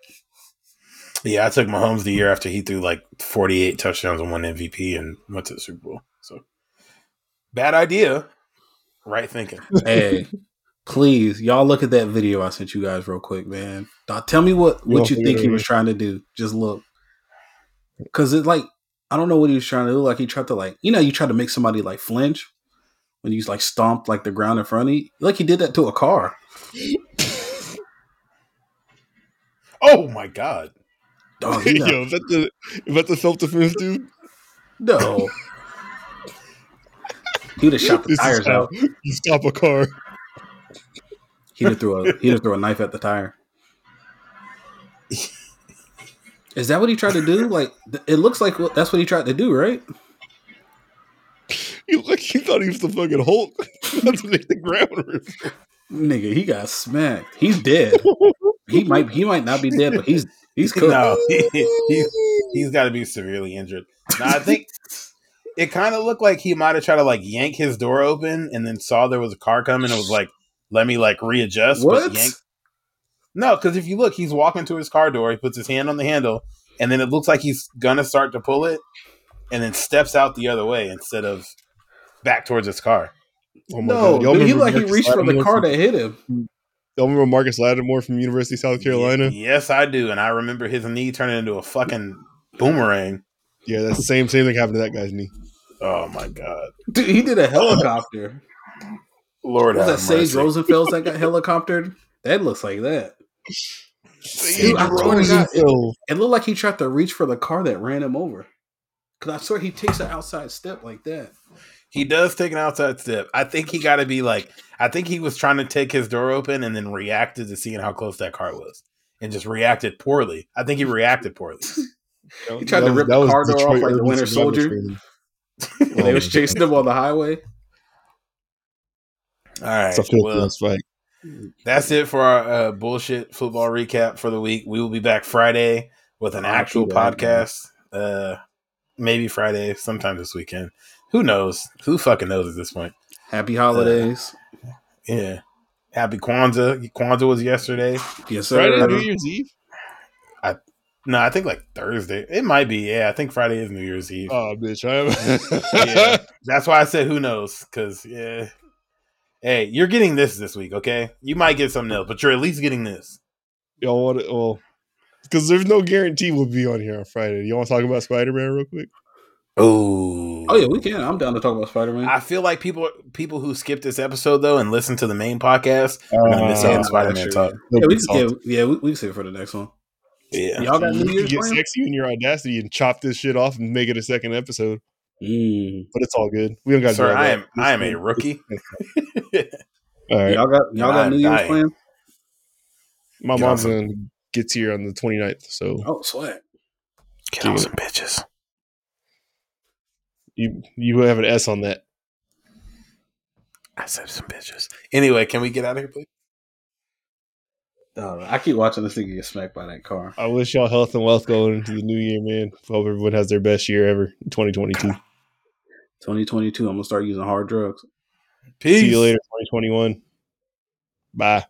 Yeah, I took Mahomes the year after he threw like 48 touchdowns and won MVP and went to the Super Bowl. So bad idea. Right thinking. Hey, please, y'all look at that video I sent you guys real quick, man. Tell me what you think he was trying to do. Just look, because it's like I don't know what he was trying to do. Like he tried to you try to make somebody like flinch. When he's like stomped like the ground in front of you, like he did that to a car. Oh my god! Dog, yo, is that the self-defense dude? No, he'd have shot the tires out. You stop a car. He'd have threw a knife at the tire. Is that what he tried to do? Like it looks like that's what he tried to do, right? He thought he was the fucking Hulk. That's what made the ground. Nigga, he got smacked. He's dead. He might not be dead, but he's cooked. No, he's got to be severely injured. Now, I think it kind of looked like he might have tried to like yank his door open and then saw there was a car coming and was like, "Let me like readjust." What? No, because if you look, he's walking to his car door. He puts his hand on the handle, and then it looks like he's gonna start to pull it, and then steps out the other way instead of back towards his car. Oh my god! Y'all remember he reached for the car that hit him. Y'all remember Marcus Lattimore from University of South Carolina? Yes, I do, and I remember his knee turning into a fucking boomerang. Yeah, that's the same thing happened to that guy's knee. Oh my god! Dude, he did a helicopter. Lord, was that Sage Rosenfels that got helicoptered? That looks like that. Dude, it looked like he tried to reach for the car that ran him over. Because I swear he takes an outside step like that. He does take an outside step. I think he got to be like, I think he was trying to take his door open and then reacted to seeing how close that car was and just reacted poorly. I think he reacted poorly. He tried to rip the car door off like the Winter Soldier. They was chasing him on the highway. All right. Well, that's it for our bullshit football recap for the week. We will be back Friday with an actual podcast. Maybe Friday, sometime this weekend. Who knows? Who fucking knows at this point? Happy holidays. Yeah. Happy Kwanzaa. Kwanzaa was yesterday. Yes, sir. Friday, New Year's Eve? I think like Thursday. It might be. Yeah, I think Friday is New Year's Eve. Oh, bitch. Yeah. That's why I said who knows. Because, yeah. Hey, you're getting this week, okay? You might get something else, but you're at least getting this. Y'all want it? Well, because there's no guarantee we'll be on here on Friday. You want to talk about Spider-Man real quick? Oh yeah, we can. I'm down to talk about Spider-Man. I feel like people who skip this episode though and listen to the main podcast are gonna miss out on Spider-Man talk. Yeah, we can save it for the next one. Yeah, y'all got New Year's. You get sexy in your audacity and chop this shit off and make it a second episode. But it's all good. We don't got. Sir, I am a rookie. All right, y'all got New Year's plans. My mom's gonna gets here on the 29th. So sweat. Get on some bitches. You have an S on that. I said some bitches. Anyway, can we get out of here, please? I keep watching this thing get smacked by that car. I wish y'all health and wealth going into the new year, man. Hope everyone has their best year ever. 2022. 2022. I'm going to start using hard drugs. Peace. See you later, 2021. Bye.